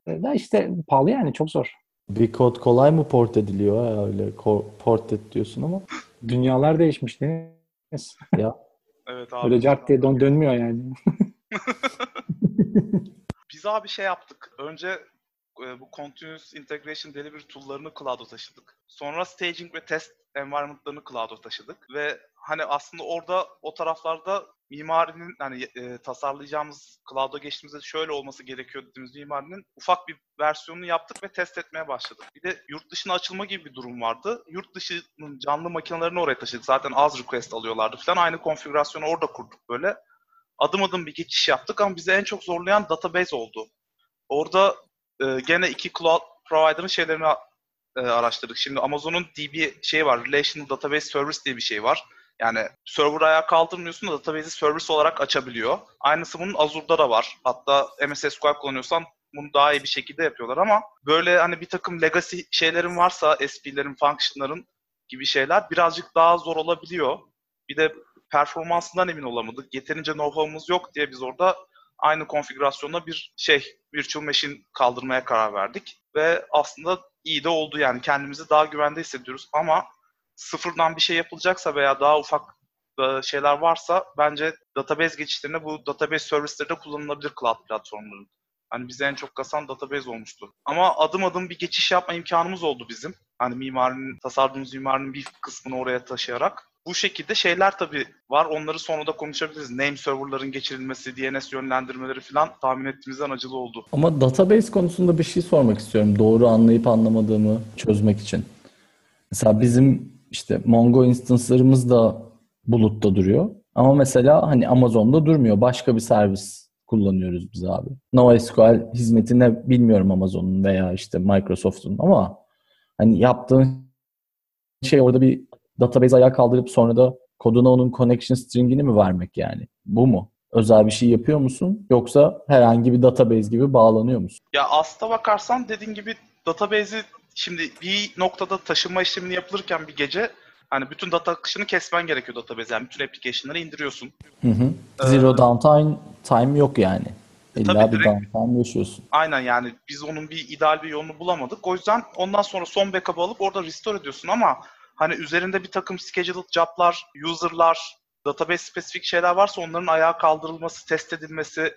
E, da işte pahalı yani çok zor. Bir kod kolay mı port ediliyor? Ya, öyle ko- port et diyorsun ama. Dünyalar değişmiş değil mi? Ya. Evet abi. Öyle cart diye don- dönmüyor yani. Biz abi şey yaptık. Önce bu Continuous Integration Delivery Tool'larını cloud'a taşıdık. Sonra staging ve test environment'larını cloud'a taşıdık. Ve hani aslında orada o taraflarda mimarinin hani e, tasarlayacağımız cloud'a geçtiğimizde şöyle olması gerekiyor dediğimiz mimarinin ufak bir versiyonunu yaptık ve test etmeye başladık. Bir de yurt dışına açılma gibi bir durum vardı. Yurt dışının canlı makinelerini oraya taşıdık. Zaten az request alıyorlardı falan. Aynı konfigürasyonu orada kurduk böyle. Adım adım bir geçiş yaptık ama bizi en çok zorlayan database oldu. Orada Ee, gene iki cloud provider'ın şeylerini e, araştırdık. Şimdi Amazon'un D B şeyi var. Relational Database Service diye bir şey var. Yani server'ı ayağa kaldırmıyorsun da database'i service olarak açabiliyor. Aynısı bunun Azure'da da var. Hatta M S S Q L kullanıyorsan bunu daha iyi bir şekilde yapıyorlar ama böyle hani bir takım legacy şeylerin varsa S P'lerin, function'ların gibi şeyler birazcık daha zor olabiliyor. Bir de performansından emin olamadık. Yeterince know-how'umuz yok diye biz orada aynı konfigürasyonda bir şey, virtual machine kaldırmaya karar verdik. Ve aslında iyi de oldu yani. Kendimizi daha güvende hissediyoruz ama sıfırdan bir şey yapılacaksa veya daha ufak şeyler varsa bence database geçişlerine bu database servisleri de kullanılabilir cloud platformların. Hani bize en çok kasan database olmuştu. Ama adım adım bir geçiş yapma imkanımız oldu bizim. Hani mimarinin, tasarladığımız mimarinin bir kısmını oraya taşıyarak. Bu şekilde şeyler tabii var. Onları sonra da konuşabiliriz. Name serverların geçirilmesi, D N S yönlendirmeleri falan tahmin ettiğimizden acılı oldu. Ama database konusunda bir şey sormak istiyorum. Doğru anlayıp anlamadığımı çözmek için. Mesela bizim işte Mongo instance'larımız da bulutta duruyor. Ama mesela hani Amazon'da durmuyor. Başka bir servis kullanıyoruz biz abi. NoSQL hizmeti ne bilmiyorum Amazon'un veya işte Microsoft'un ama hani yaptığın şey orada bir database ayağa kaldırıp sonra da koduna onun connection string'ini mi vermek yani? Bu mu? Özel bir şey yapıyor musun? Yoksa herhangi bir database gibi bağlanıyor musun? Ya aslına bakarsan dediğin gibi database'i şimdi bir noktada taşıma işlemini yapılırken bir gece hani bütün data akışını kesmen gerekiyor database. Yani bütün application'ları indiriyorsun. Hı hı. Zero ee, downtime time yok yani. İlla bir downtime yaşıyorsun. Aynen yani biz onun bir ideal bir yolunu bulamadık. O yüzden ondan sonra son backup'ı alıp orada restore ediyorsun ama hani üzerinde bir takım scheduled job'lar, user'lar, database spesifik şeyler varsa onların ayağa kaldırılması, test edilmesi,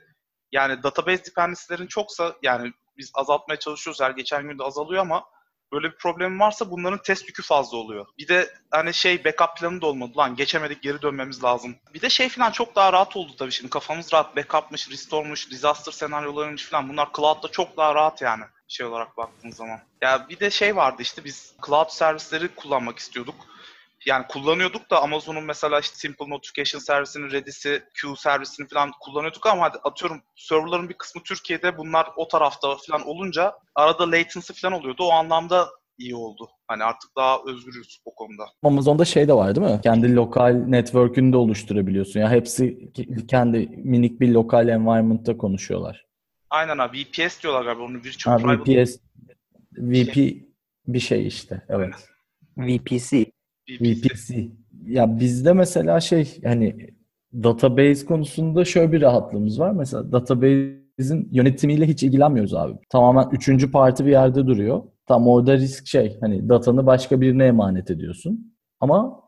yani database dependency'lerin çoksa yani biz azaltmaya çalışıyoruz, her geçen gün de azalıyor ama böyle bir problem varsa bunların test yükü fazla oluyor. Bir de hani şey backup planı da olmadı. Lan geçemedik, geri dönmemiz lazım. Bir de şey falan çok daha rahat oldu tabii şimdi. Kafamız rahat. Backup'mış, restore'muş, disaster senaryolarıymış falan. Bunlar cloud'da çok daha rahat yani şey olarak baktığın zaman. Ya bir de şey vardı işte biz cloud servisleri kullanmak istiyorduk. Yani kullanıyorduk da Amazon'un mesela işte Simple Notification servisini, Redis'i, Q servisini falan kullanıyorduk ama hadi atıyorum serverların bir kısmı Türkiye'de, bunlar o tarafta falan olunca arada latency falan oluyordu. O anlamda iyi oldu. Hani artık daha özgürüz o konuda. Amazon'da şey de var değil mi? Kendi lokal network'ünü de oluşturabiliyorsun. Ya yani hepsi kendi minik bir lokal environment'ta konuşuyorlar. Aynen abi. V P S diyorlar galiba. Onu virtual private. V P S. V P şey. Bir şey işte. Evet. V P C. V P C. Ya bizde mesela şey hani database konusunda şöyle bir rahatlığımız var. Mesela database'in yönetimiyle hiç ilgilenmiyoruz abi. Tamamen üçüncü parti bir yerde duruyor. Tam orada risk şey hani datanı başka birine emanet ediyorsun. Ama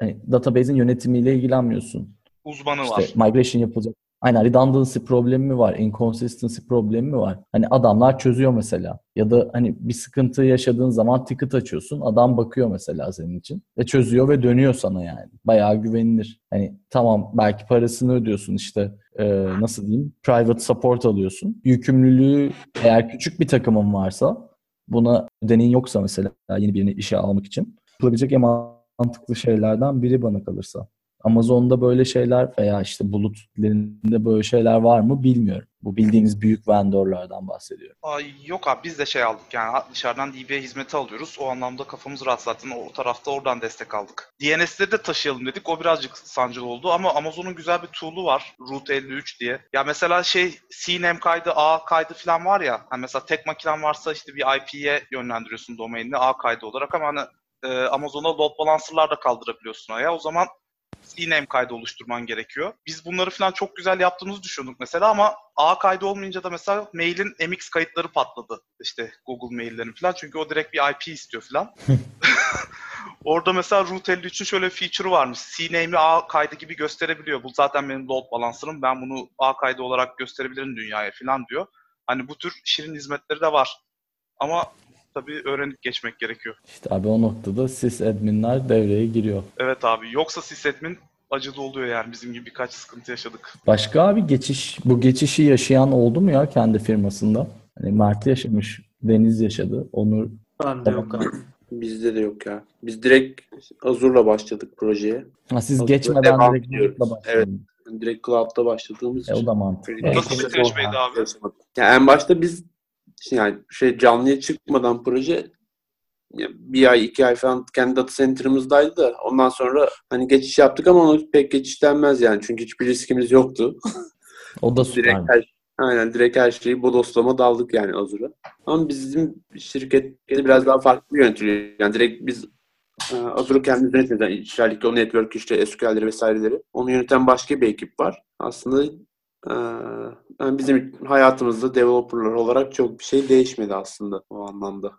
hani database'in yönetimiyle ilgilenmiyorsun. Uzmanı işte var. Migration yapılacak. Aynen redundancy problemi mi var? Inconsistency problemi mi var? Hani adamlar çözüyor mesela. Ya da hani bir sıkıntı yaşadığın zaman ticket açıyorsun. Adam bakıyor mesela senin için. Ve çözüyor ve dönüyor sana yani. Bayağı güvenilir. Hani tamam belki parasını ödüyorsun işte. E, nasıl diyeyim? Private support alıyorsun. Yükümlülüğü eğer küçük bir takımın varsa buna ödeneğin yoksa mesela yeni birini işe almak için yapılabilecek en mantıklı şeylerden biri bana kalırsa. Amazon'da böyle şeyler veya işte bulutlarında böyle şeyler var mı bilmiyorum. Bu bildiğiniz büyük vendorlardan bahsediyorum. Ay yok abi biz de şey aldık yani dışarıdan D B hizmeti alıyoruz. O anlamda kafamız rahat zaten o tarafta oradan destek aldık. D N S'leri de taşıyalım dedik. O birazcık sancılı oldu ama Amazon'un güzel bir tool'u var. Route elli üç diye. Ya mesela şey C NAME kaydı, A kaydı falan var ya. Hani mesela tek makinen varsa işte bir I P'ye yönlendiriyorsun domainini A kaydı olarak ama hani e, Amazon'a load balancer'lar da kaldırabiliyorsun aya. O zaman C NAME kaydı oluşturman gerekiyor. Biz bunları falan çok güzel yaptığımızı düşündük mesela ama A kaydı olmayınca da mesela mailin M X kayıtları patladı. İşte Google maillerin falan çünkü o direkt bir I P istiyor falan. Orada mesela Route elli üçün şöyle bir feature'ı varmış. C NAME'i A kaydı gibi gösterebiliyor. Bu zaten benim load balancer'ım. Ben bunu A kaydı olarak gösterebilirim dünyaya falan diyor. Hani bu tür şirin hizmetleri de var. Ama tabii öğrenip geçmek gerekiyor. İşte abi o noktada sysadminler devreye giriyor. Evet abi. Yoksa sysadmin acılı oluyor yani. Bizim gibi birkaç sıkıntı yaşadık. Başka abi geçiş. Bu geçişi yaşayan oldu mu ya kendi firmasında? Hani Mert yaşamış. Deniz yaşadı. Onur. Ben de yok abi. Bizde de yok ya. Biz direkt Azure'la başladık projeye. Ha, siz Azure geçmeden direkt Azure'la başladınız. Evet. Direkt Cloud'da başladığımız e, için. O da mantıklı. Nasıl bir tecrübeydi abi? Yani en başta biz yani şey canlıya çıkmadan proje bir ay iki ay falan kendi data center'ımızdaydı da ondan sonra hani geçiş yaptık ama onu pek geçiş denmez yani çünkü hiçbir riskimiz yoktu. O da süper. Direkt her, aynen direkt her şeyi bodoslama daldık yani Azure'a. Ama bizim şirket biraz daha farklı yönetiliyor. Yani direkt biz Azure'u kendimiz yönetmeden yani içerlikte o network işte S Q L'leri vesaireleri onu yöneten başka bir ekip var. Aslında yani bizim hayatımızda developerlar olarak çok bir şey değişmedi aslında o anlamda.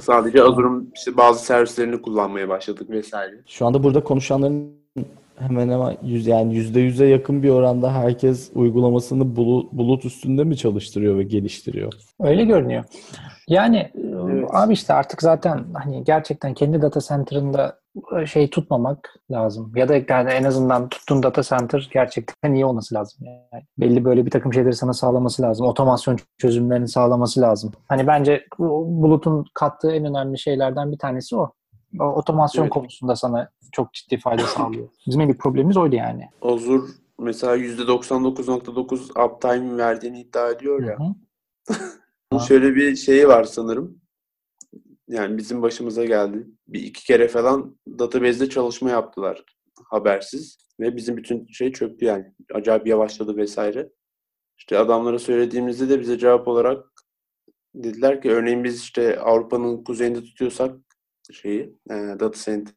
Sadece Azure'un işte bazı servislerini kullanmaya başladık vesaire. Şu anda burada konuşanların hemen hemen yüz, yani yüzde yüze yakın bir oranda herkes uygulamasını bulut, bulut üstünde mi çalıştırıyor ve geliştiriyor? Öyle görünüyor. Yani evet. Abi işte artık zaten hani gerçekten kendi data center'ında şey tutmamak lazım. Ya da yani en azından tuttuğun data center gerçekten iyi olması lazım. Yani belli böyle bir takım şeyleri sana sağlaması lazım. Otomasyon çözümlerini sağlaması lazım. Hani bence bulutun kattığı en önemli şeylerden bir tanesi o. O otomasyon, evet, konusunda sana çok ciddi fayda sağlıyor. Bizim en büyük problemimiz oydu yani. Azure mesela yüzde doksan dokuz virgül dokuz uptime verdiğini iddia ediyor ya. Bu şöyle bir şeyi var sanırım. Yani bizim başımıza geldi. Bir iki kere falan database'de çalışma yaptılar habersiz ve bizim bütün şey çöktü yani. Acayip yavaşladı vesaire. İşte adamlara söylediğimizde de bize cevap olarak dediler ki örneğin biz işte Avrupa'nın kuzeyinde tutuyorsak şeyi, e, data center,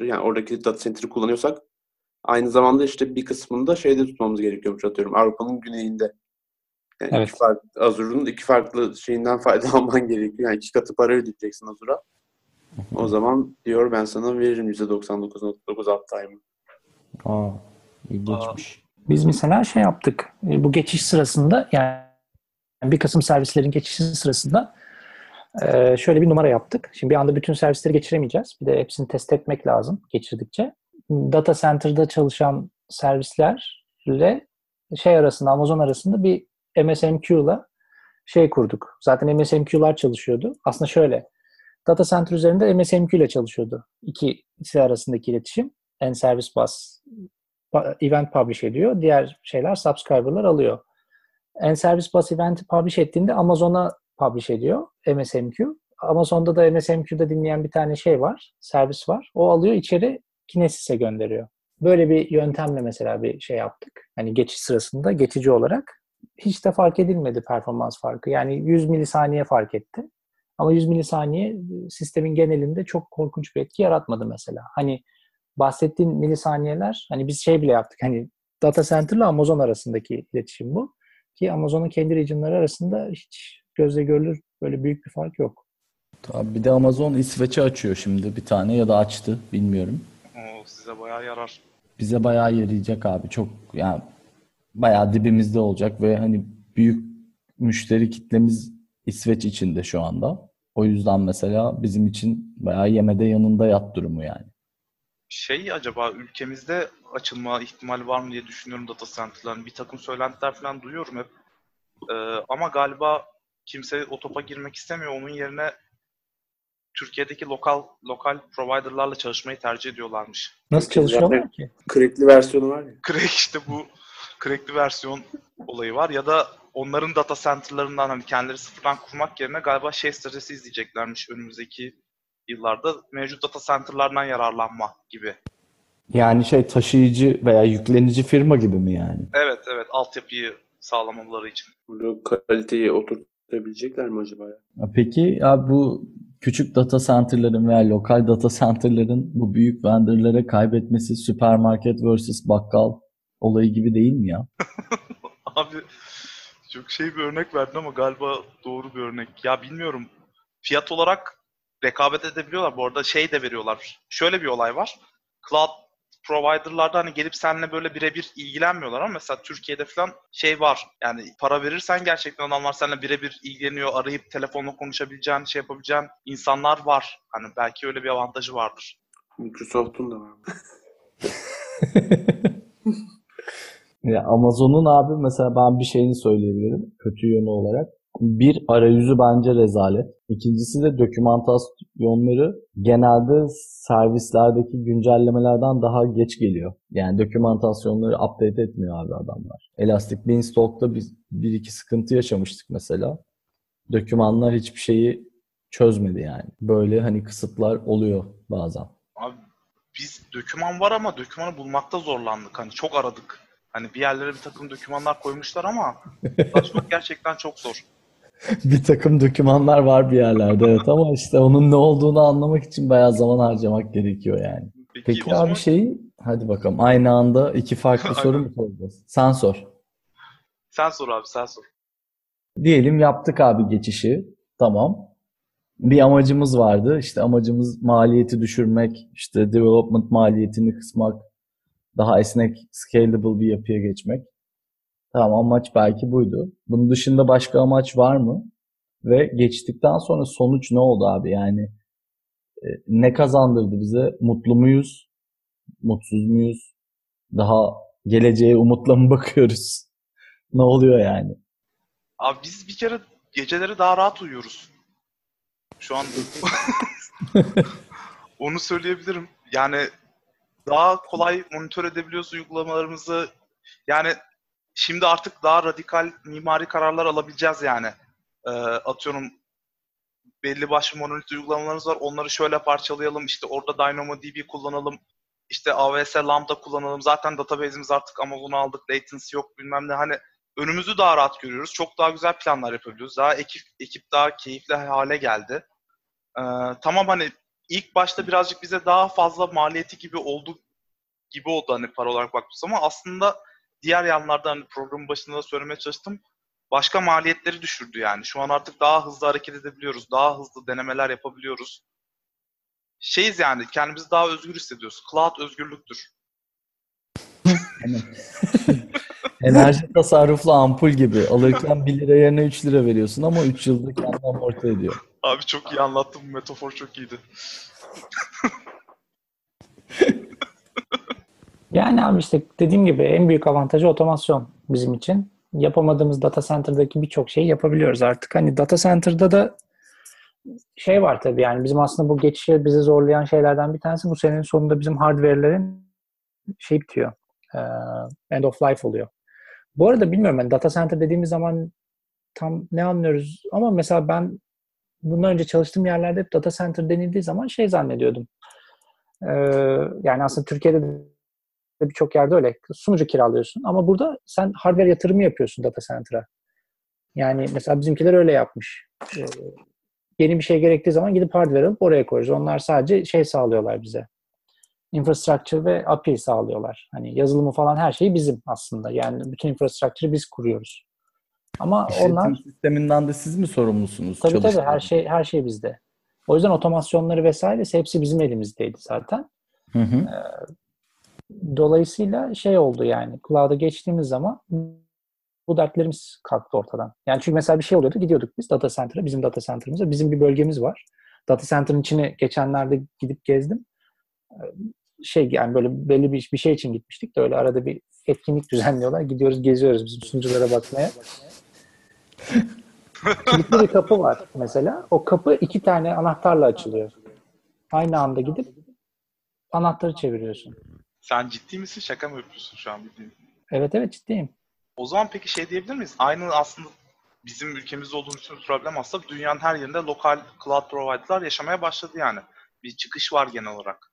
yani oradaki data center'ı kullanıyorsak aynı zamanda işte bir kısmında şeyde tutmamız gerekiyormuş, atıyorum Avrupa'nın güneyinde. Yani evet. iki farklı, Azure'un iki farklı şeyinden faydalanman gerekiyor. Yani iki katı para ödeyeceksin Azure'a. O zaman diyor ben sana veririm yüzde doksan dokuz virgül dokuz uptime'ı. Aa, ilginçmiş. Aa. Biz mesela şey yaptık. Bu geçiş sırasında, yani bir kısım servislerin geçişi sırasında Ee, şöyle bir numara yaptık. Şimdi bir anda bütün servisleri geçiremeyeceğiz. Bir de hepsini test etmek lazım geçirdikçe. Data Center'da çalışan servislerle şey arasında, Amazon arasında bir M S M Q'la şey kurduk. Zaten M S M Q'lar çalışıyordu. Aslında şöyle, Data Center üzerinde M S M Q ile çalışıyordu. İkisi arasındaki iletişim. N-Service Bus event publish ediyor. Diğer şeyler, subscriber'lar alıyor. N-Service Bus event'i publish ettiğinde Amazon'a publish ediyor M S M Q. Amazon'da da M S M Q'da dinleyen bir tane şey var, servis var. O alıyor içeri, Kinesis'e gönderiyor. Böyle bir yöntemle mesela bir şey yaptık. Hani geçiş sırasında geçici olarak hiç de fark edilmedi performans farkı. Yani yüz milisaniye fark etti. Ama yüz milisaniye sistemin genelinde çok korkunç bir etki yaratmadı mesela. Hani bahsettiğim milisaniyeler, hani biz şey bile yaptık. Hani data center ile Amazon arasındaki iletişim bu. Ki Amazon'un kendi regionları arasında hiç gözle görülür böyle büyük bir fark yok. Tabii bir de Amazon İsveç'e açıyor şimdi bir tane, ya da açtı bilmiyorum. Oo, size bayağı yarar. Bize bayağı yarayacak abi. Çok yani bayağı dibimizde olacak ve hani büyük müşteri kitlemiz İsveç içinde şu anda. O yüzden mesela bizim için bayağı yemede yanında yat durumu yani. Şey, acaba ülkemizde açılma ihtimali var mı diye düşünüyorum data center'ların. Bir takım söylentiler falan duyuyorum hep. Ee, ama galiba kimse o topa girmek istemiyor. Onun yerine Türkiye'deki lokal lokal providerlarla çalışmayı tercih ediyorlarmış. Nasıl çalışıyorlar ki? Crack'li versiyonu var ya. Crack, işte bu crack'li versiyon olayı var. Ya da onların data center'larından hani kendileri sıfırdan kurmak yerine galiba şey stratejisi izleyeceklermiş önümüzdeki yıllarda. Mevcut data center'lardan yararlanma gibi. Yani şey, taşıyıcı veya yüklenici firma gibi mi yani? Evet evet, altyapıyı sağlamaları için. Bunu kaliteyi oturt bilecekler mi acaba ya? Peki ya bu küçük data center'ların veya lokal data center'ların bu büyük vendor'lara kaybetmesi süpermarket versus bakkal olayı gibi değil mi ya? Abi çok şey bir örnek verdin ama galiba doğru bir örnek. Ya bilmiyorum. Fiyat olarak rekabet edebiliyorlar. Bu arada şey de veriyorlar. Şöyle bir olay var. Cloud provider'larda hani gelip seninle böyle birebir ilgilenmiyorlar ama mesela Türkiye'de falan şey var. Yani para verirsen gerçekten adamlar seninle birebir ilgileniyor. Arayıp telefonla konuşabileceğin, şey yapabileceğin insanlar var. Hani belki öyle bir avantajı vardır. Microsoft'un da var. Ya Amazon'un abi mesela ben bir şeyini söyleyebilirim kötü yönü olarak. Bir, arayüzü bence rezalet. İkincisi de dokümantasyonları genelde servislerdeki güncellemelerden daha geç geliyor. Yani dokümantasyonları update etmiyor abi adamlar. Elastic Beanstalk'ta biz bir iki sıkıntı yaşamıştık mesela. Dokümanlar hiçbir şeyi çözmedi yani. Böyle hani kısıtlar oluyor bazen. Abi biz doküman var ama dokümanı bulmakta zorlandık. Hani çok aradık. Hani bir yerlere bir takım dokümanlar koymuşlar ama ulaşmak gerçekten çok zor. Bir takım dokümanlar var bir yerlerde evet ama işte onun ne olduğunu anlamak için bayağı zaman harcamak gerekiyor yani. Peki, Peki abi zaman... şeyi hadi bakalım aynı anda iki farklı soru mu soracağız? Sen sor. Sen sor abi sen sor. Diyelim yaptık abi geçişi, tamam. Bir amacımız vardı, işte amacımız maliyeti düşürmek, işte development maliyetini kısmak, daha esnek, scalable bir yapıya geçmek. Tamam, amaç belki buydu. Bunun dışında başka amaç var mı? Ve geçtikten sonra sonuç ne oldu abi? Yani ne kazandırdı bize? Mutlu muyuz? Mutsuz muyuz? Daha geleceğe umutla mı bakıyoruz? Ne oluyor yani? Abi biz bir kere geceleri daha rahat uyuyoruz. Şu an onu söyleyebilirim. Yani daha kolay monitör edebiliyoruz uygulamalarımızı. Yani şimdi artık daha radikal mimari kararlar alabileceğiz yani. Ee, atıyorum belli başlı monolit uygulamalarımız var. Onları şöyle parçalayalım. İşte orada DynamoDB kullanalım. İşte A W S Lambda kullanalım. Zaten database'imiz artık Amazon'a aldık. Latency yok bilmem ne. Hani önümüzü daha rahat görüyoruz. Çok daha güzel planlar yapabiliyoruz. Daha ekip, ekip daha keyifli hale geldi. Ee, tamam hani ilk başta birazcık bize daha fazla maliyeti gibi oldu gibi oldu hani para olarak baktığımız ama aslında diğer yanlardan hani programın başında da söylemeye çalıştım. Başka maliyetleri düşürdü yani. Şu an artık daha hızlı hareket edebiliyoruz. Daha hızlı denemeler yapabiliyoruz. Şeyiz yani kendimizi daha özgür hissediyoruz. Cloud özgürlüktür. Enerji tasarruflu ampul gibi. Alırken bir lira yerine üç lira veriyorsun ama üç yılda kendini amorti ediyor. Abi çok iyi anlattın. Bu metafor çok iyiydi. Yani abi işte dediğim gibi en büyük avantajı otomasyon bizim için. Yapamadığımız data center'daki birçok şeyi yapabiliyoruz artık. Hani data center'da da şey var tabii yani bizim aslında bu geçişi bizi zorlayan şeylerden bir tanesi bu senenin sonunda bizim hardware'lerin şey bitiyor. End of life oluyor. Bu arada bilmiyorum ben yani data center dediğimiz zaman tam ne anlıyoruz ama mesela ben bundan önce çalıştığım yerlerde hep data center denildiği zaman şey zannediyordum. Ee, yani aslında Türkiye'de de birçok yerde öyle sunucu kiralıyorsun ama burada sen hardware yatırımı yapıyorsun data center'a. Yani mesela bizimkiler öyle yapmış. Ee, yeni bir şey gerektiği zaman gidip hardware alıp oraya koyuyoruz. Onlar sadece şey sağlıyorlar bize. Infrastructure ve A P I sağlıyorlar. Hani yazılımı falan her şeyi bizim aslında. Yani bütün infrastructure'ı biz kuruyoruz. Ama İşletim onlar... sisteminden de siz mi sorumlusunuz? Tabii tabii her şey, her şey bizde. O yüzden otomasyonları vesaire hepsi bizim elimizdeydi zaten. Hı hı. Ee, dolayısıyla şey oldu yani cloud'a geçtiğimiz zaman bu dertlerimiz kalktı ortadan. Yani çünkü mesela bir şey oluyordu gidiyorduk biz data center'a. Bizim data center'ımıza bizim bir bölgemiz var. Data center'ın içine geçenlerde gidip gezdim. Şey yani böyle belli bir, bir şey için gitmiştik de öyle arada bir etkinlik düzenliyorlar. Gidiyoruz geziyoruz bizim sunuculara bakmaya. Kilitli bir kapı var mesela. O kapı iki tane anahtarla açılıyor. Aynı anda gidip anahtarı çeviriyorsun. Sen ciddi misin? Şaka mı yapıyorsun şu an bildiğin? Evet evet ciddiyim. O zaman peki şey diyebilir miyiz? Aynı aslında bizim ülkemizde olduğumuz için problem aslında dünyanın her yerinde lokal cloud provider'lar yaşamaya başladı yani. Bir çıkış var genel olarak.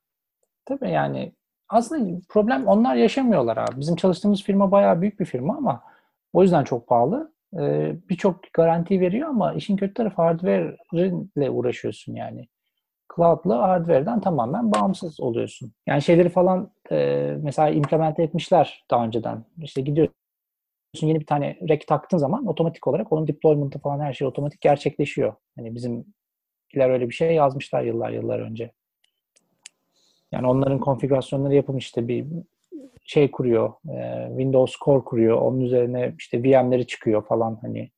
Tabii yani aslında problem onlar yaşamıyorlar abi. Bizim çalıştığımız firma bayağı büyük bir firma ama o yüzden çok pahalı. Ee, Birçok garanti veriyor ama işin kötü tarafı hardware'le uğraşıyorsun yani. Cloud'la hardware'den tamamen bağımsız oluyorsun. Yani şeyleri falan e, mesela implement etmişler daha önceden. İşte gidiyorsun yeni bir tane rack taktığın zaman otomatik olarak onun deployment'ı falan her şey otomatik gerçekleşiyor. Hani bizimkiler öyle bir şey yazmışlar yıllar yıllar önce. Yani onların konfigürasyonları yapılmış işte bir şey kuruyor, e, Windows Core kuruyor, onun üzerine işte V M'leri çıkıyor falan hani.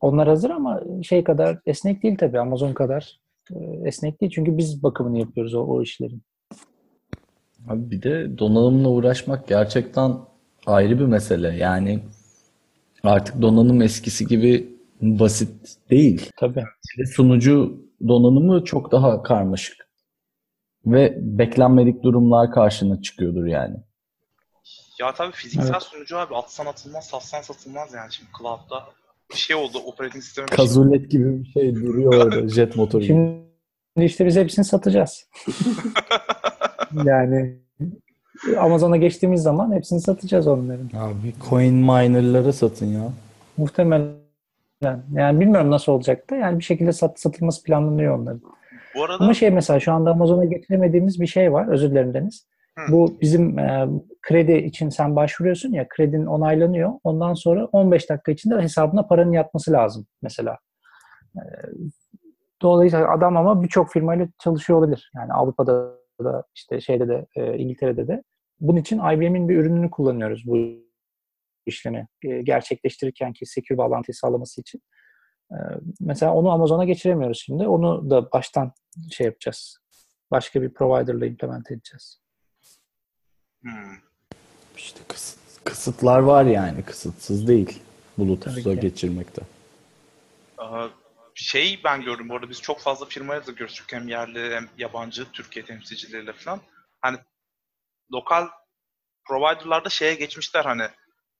Onlar hazır ama şey kadar esnek değil tabii, Amazon kadar e, esnek değil çünkü biz bakımını yapıyoruz o, o işlerin. Abi bir de donanımla uğraşmak gerçekten ayrı bir mesele yani artık donanım eskisi gibi basit değil. Tabii. Sunucu donanımı çok daha karmaşık. Ve beklenmedik durumlar karşına çıkıyordur yani. Ya tabii fiziksel evet. Sunucu abi atsan atılmaz, satsan satılmaz yani şimdi cloud'da bir şey oldu operating sistemi. Kazulet gibi bir şey duruyor orada jet motoru. Şimdi işte biz hepsini satacağız. Yani Amazon'a geçtiğimiz zaman hepsini satacağız onların. Abi coin miner'ları satın ya. Muhtemelen yani bilmiyorum nasıl olacak da yani bir şekilde sat, satılması planlanıyor onların. Bu arada... Ama şey mesela şu anda Amazon'a getiremediğimiz bir şey var. Özür dilerim Deniz. Hı. Bu bizim e, kredi için sen başvuruyorsun ya kredin onaylanıyor. Ondan sonra on beş dakika içinde hesabına paranın yatması lazım mesela. E, dolayısıyla adam ama birçok firmayla çalışıyor olabilir. Yani Avrupa'da da işte şeyde de e, İngiltere'de de. Bunun için I B M'in bir ürününü kullanıyoruz bu işlemi. E, gerçekleştirirken ki secure bağlantıyı sağlaması için. Mesela onu Amazon'a geçiremiyoruz şimdi. Onu da baştan şey yapacağız. Başka bir provider'la implement edeceğiz. Hmm. İşte kıs kısıtlar var yani. Kısıtsız değil. Bluetooth'a geçirmekte. Aha. Şey ben gördüm bu arada, biz çok fazla firmayla da görüştük, hem yerli hem yabancı Türkiye temsilcileriyle falan. Hani lokal provider'larda şeye geçmişler hani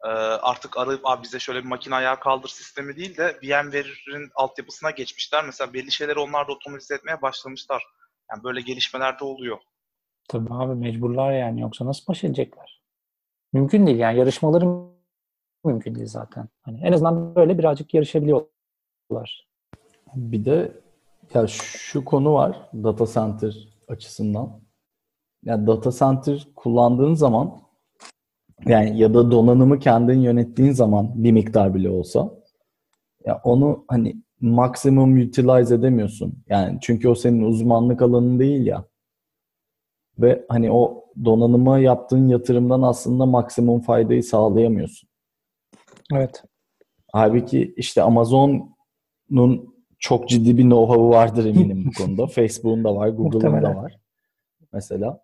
e, artık arayıp abi bize şöyle bir makine ayağa kaldır sistemi değil de VMware'in altyapısına geçmişler. Mesela belli şeyleri onlar da otomatize etmeye başlamışlar. Yani böyle gelişmeler de oluyor. Tabii abi, mecburlar yani, yoksa nasıl baş edecekler? Mümkün değil yani, yarışmaları mümkün değil zaten. Hani en azından böyle birazcık yarışabiliyorlar. Bir de ya şu konu var data center açısından. Yani data center kullandığın zaman yani ya da donanımı kendin yönettiğin zaman bir miktar bile olsa ya onu hani maksimum utilize edemiyorsun. Yani çünkü o senin uzmanlık alanın değil ya. Ve hani o donanıma yaptığın yatırımdan aslında maksimum faydayı sağlayamıyorsun. Evet. Halbuki işte Amazon'un çok ciddi bir know-how'u vardır eminim bu konuda. Facebook'un da var, Google'un da var. Mesela.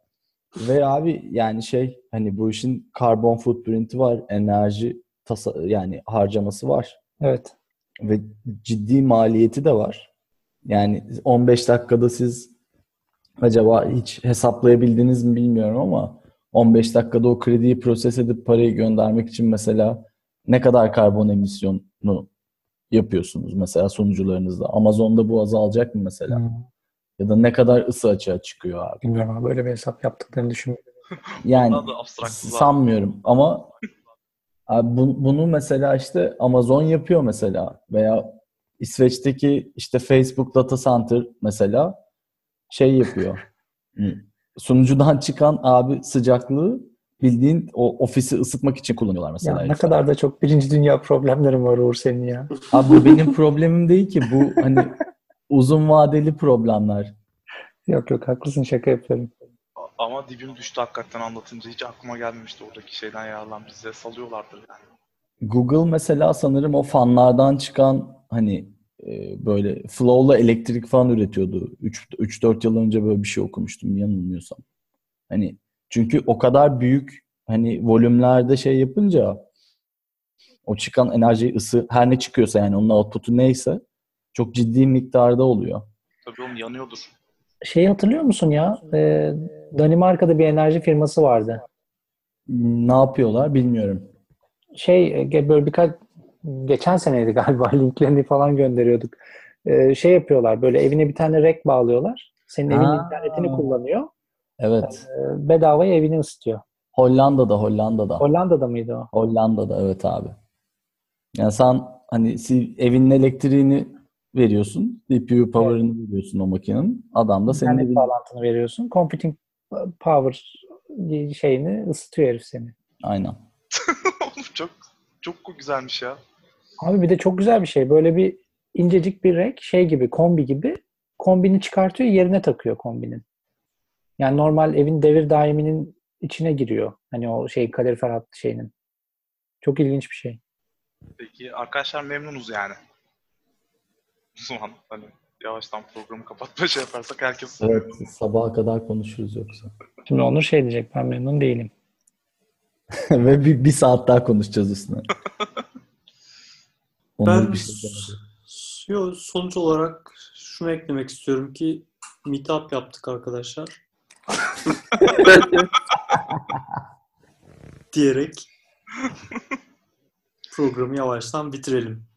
Ve abi yani şey hani bu işin karbon footprint'i var, enerji tasa yani harcaması var. Evet. Ve ciddi maliyeti de var. Yani on beş dakikada siz acaba hiç hesaplayabildiniz mi bilmiyorum ama on beş dakikada o krediyi proses edip parayı göndermek için mesela ne kadar karbon emisyonu yapıyorsunuz mesela sunucularınızda. Amazon'da bu azalacak mı mesela? Hmm. Ya da ne kadar ısı açığa çıkıyor abi? Bilmiyorum ama böyle bir hesap yaptıklarını düşünmüyorum. Yani sanmıyorum ama abi bu, bunu mesela işte Amazon yapıyor mesela veya İsveç'teki işte Facebook Data Center mesela şey yapıyor. Sunucudan çıkan abi sıcaklığı bildiğin o ofisi ısıtmak için kullanıyorlar mesela. Ya ne kadar da çok birinci dünya problemlerim var Uğur senin ya. Abi bu benim problemim değil ki. Bu hani uzun vadeli problemler. Yok yok haklısın, şaka yapıyorum. Ama dibim düştü hakikaten anlatınca. Hiç aklıma gelmemişti oradaki şeyden yararlan. Bize salıyorlardır yani. Google mesela sanırım o fanlardan çıkan hani e, böyle flow'la elektrik fan üretiyordu. üç dört yıl önce böyle bir şey okumuştum yanılmıyorsam. Hani çünkü o kadar büyük hani volümlerde şey yapınca o çıkan enerji, ısı her ne çıkıyorsa yani onun output'u neyse çok ciddi miktarda oluyor. Tabii oğlum yanıyordur. Şeyi hatırlıyor musun ya? E, Danimarka'da bir enerji firması vardı. Ne yapıyorlar bilmiyorum. Şey böyle birkaç geçen seneydi galiba, linklerini falan gönderiyorduk. E, şey yapıyorlar böyle evine bir tane rack bağlıyorlar. Senin evin ha. internetini kullanıyor. Evet. Bedavaya evini ısıtıyor. Hollanda'da, Hollanda'da. Hollanda'da mıydı o? Hollanda'da evet abi. Yani sen hani evinin elektriğini veriyorsun. C P U power'ını evet. veriyorsun o makinenin. Adam da senin evinin bağlantını veriyorsun. Computing power şeyini ısıtıyor herif seni. Aynen. çok çok güzelmiş ya. Abi bir de çok güzel bir şey. Böyle bir incecik bir rack şey gibi, kombi gibi. Kombini çıkartıyor, yerine takıyor kombinin. Yani normal evin devir daiminin içine giriyor. Hani o şey kalorifer hattı şeyinin. Çok ilginç bir şey. Peki arkadaşlar memnunuz yani. O zaman hani yavaştan programı kapatma şey yaparsak herkes... Evet, sabaha kadar konuşuruz yoksa. Şimdi Onur şey diyecek, ben memnun değilim. Ve bir, bir saat daha konuşacağız üstüne. Ben şey sonuç olarak şunu eklemek istiyorum ki meetup yaptık arkadaşlar. diyerek programı yavaştan bitirelim.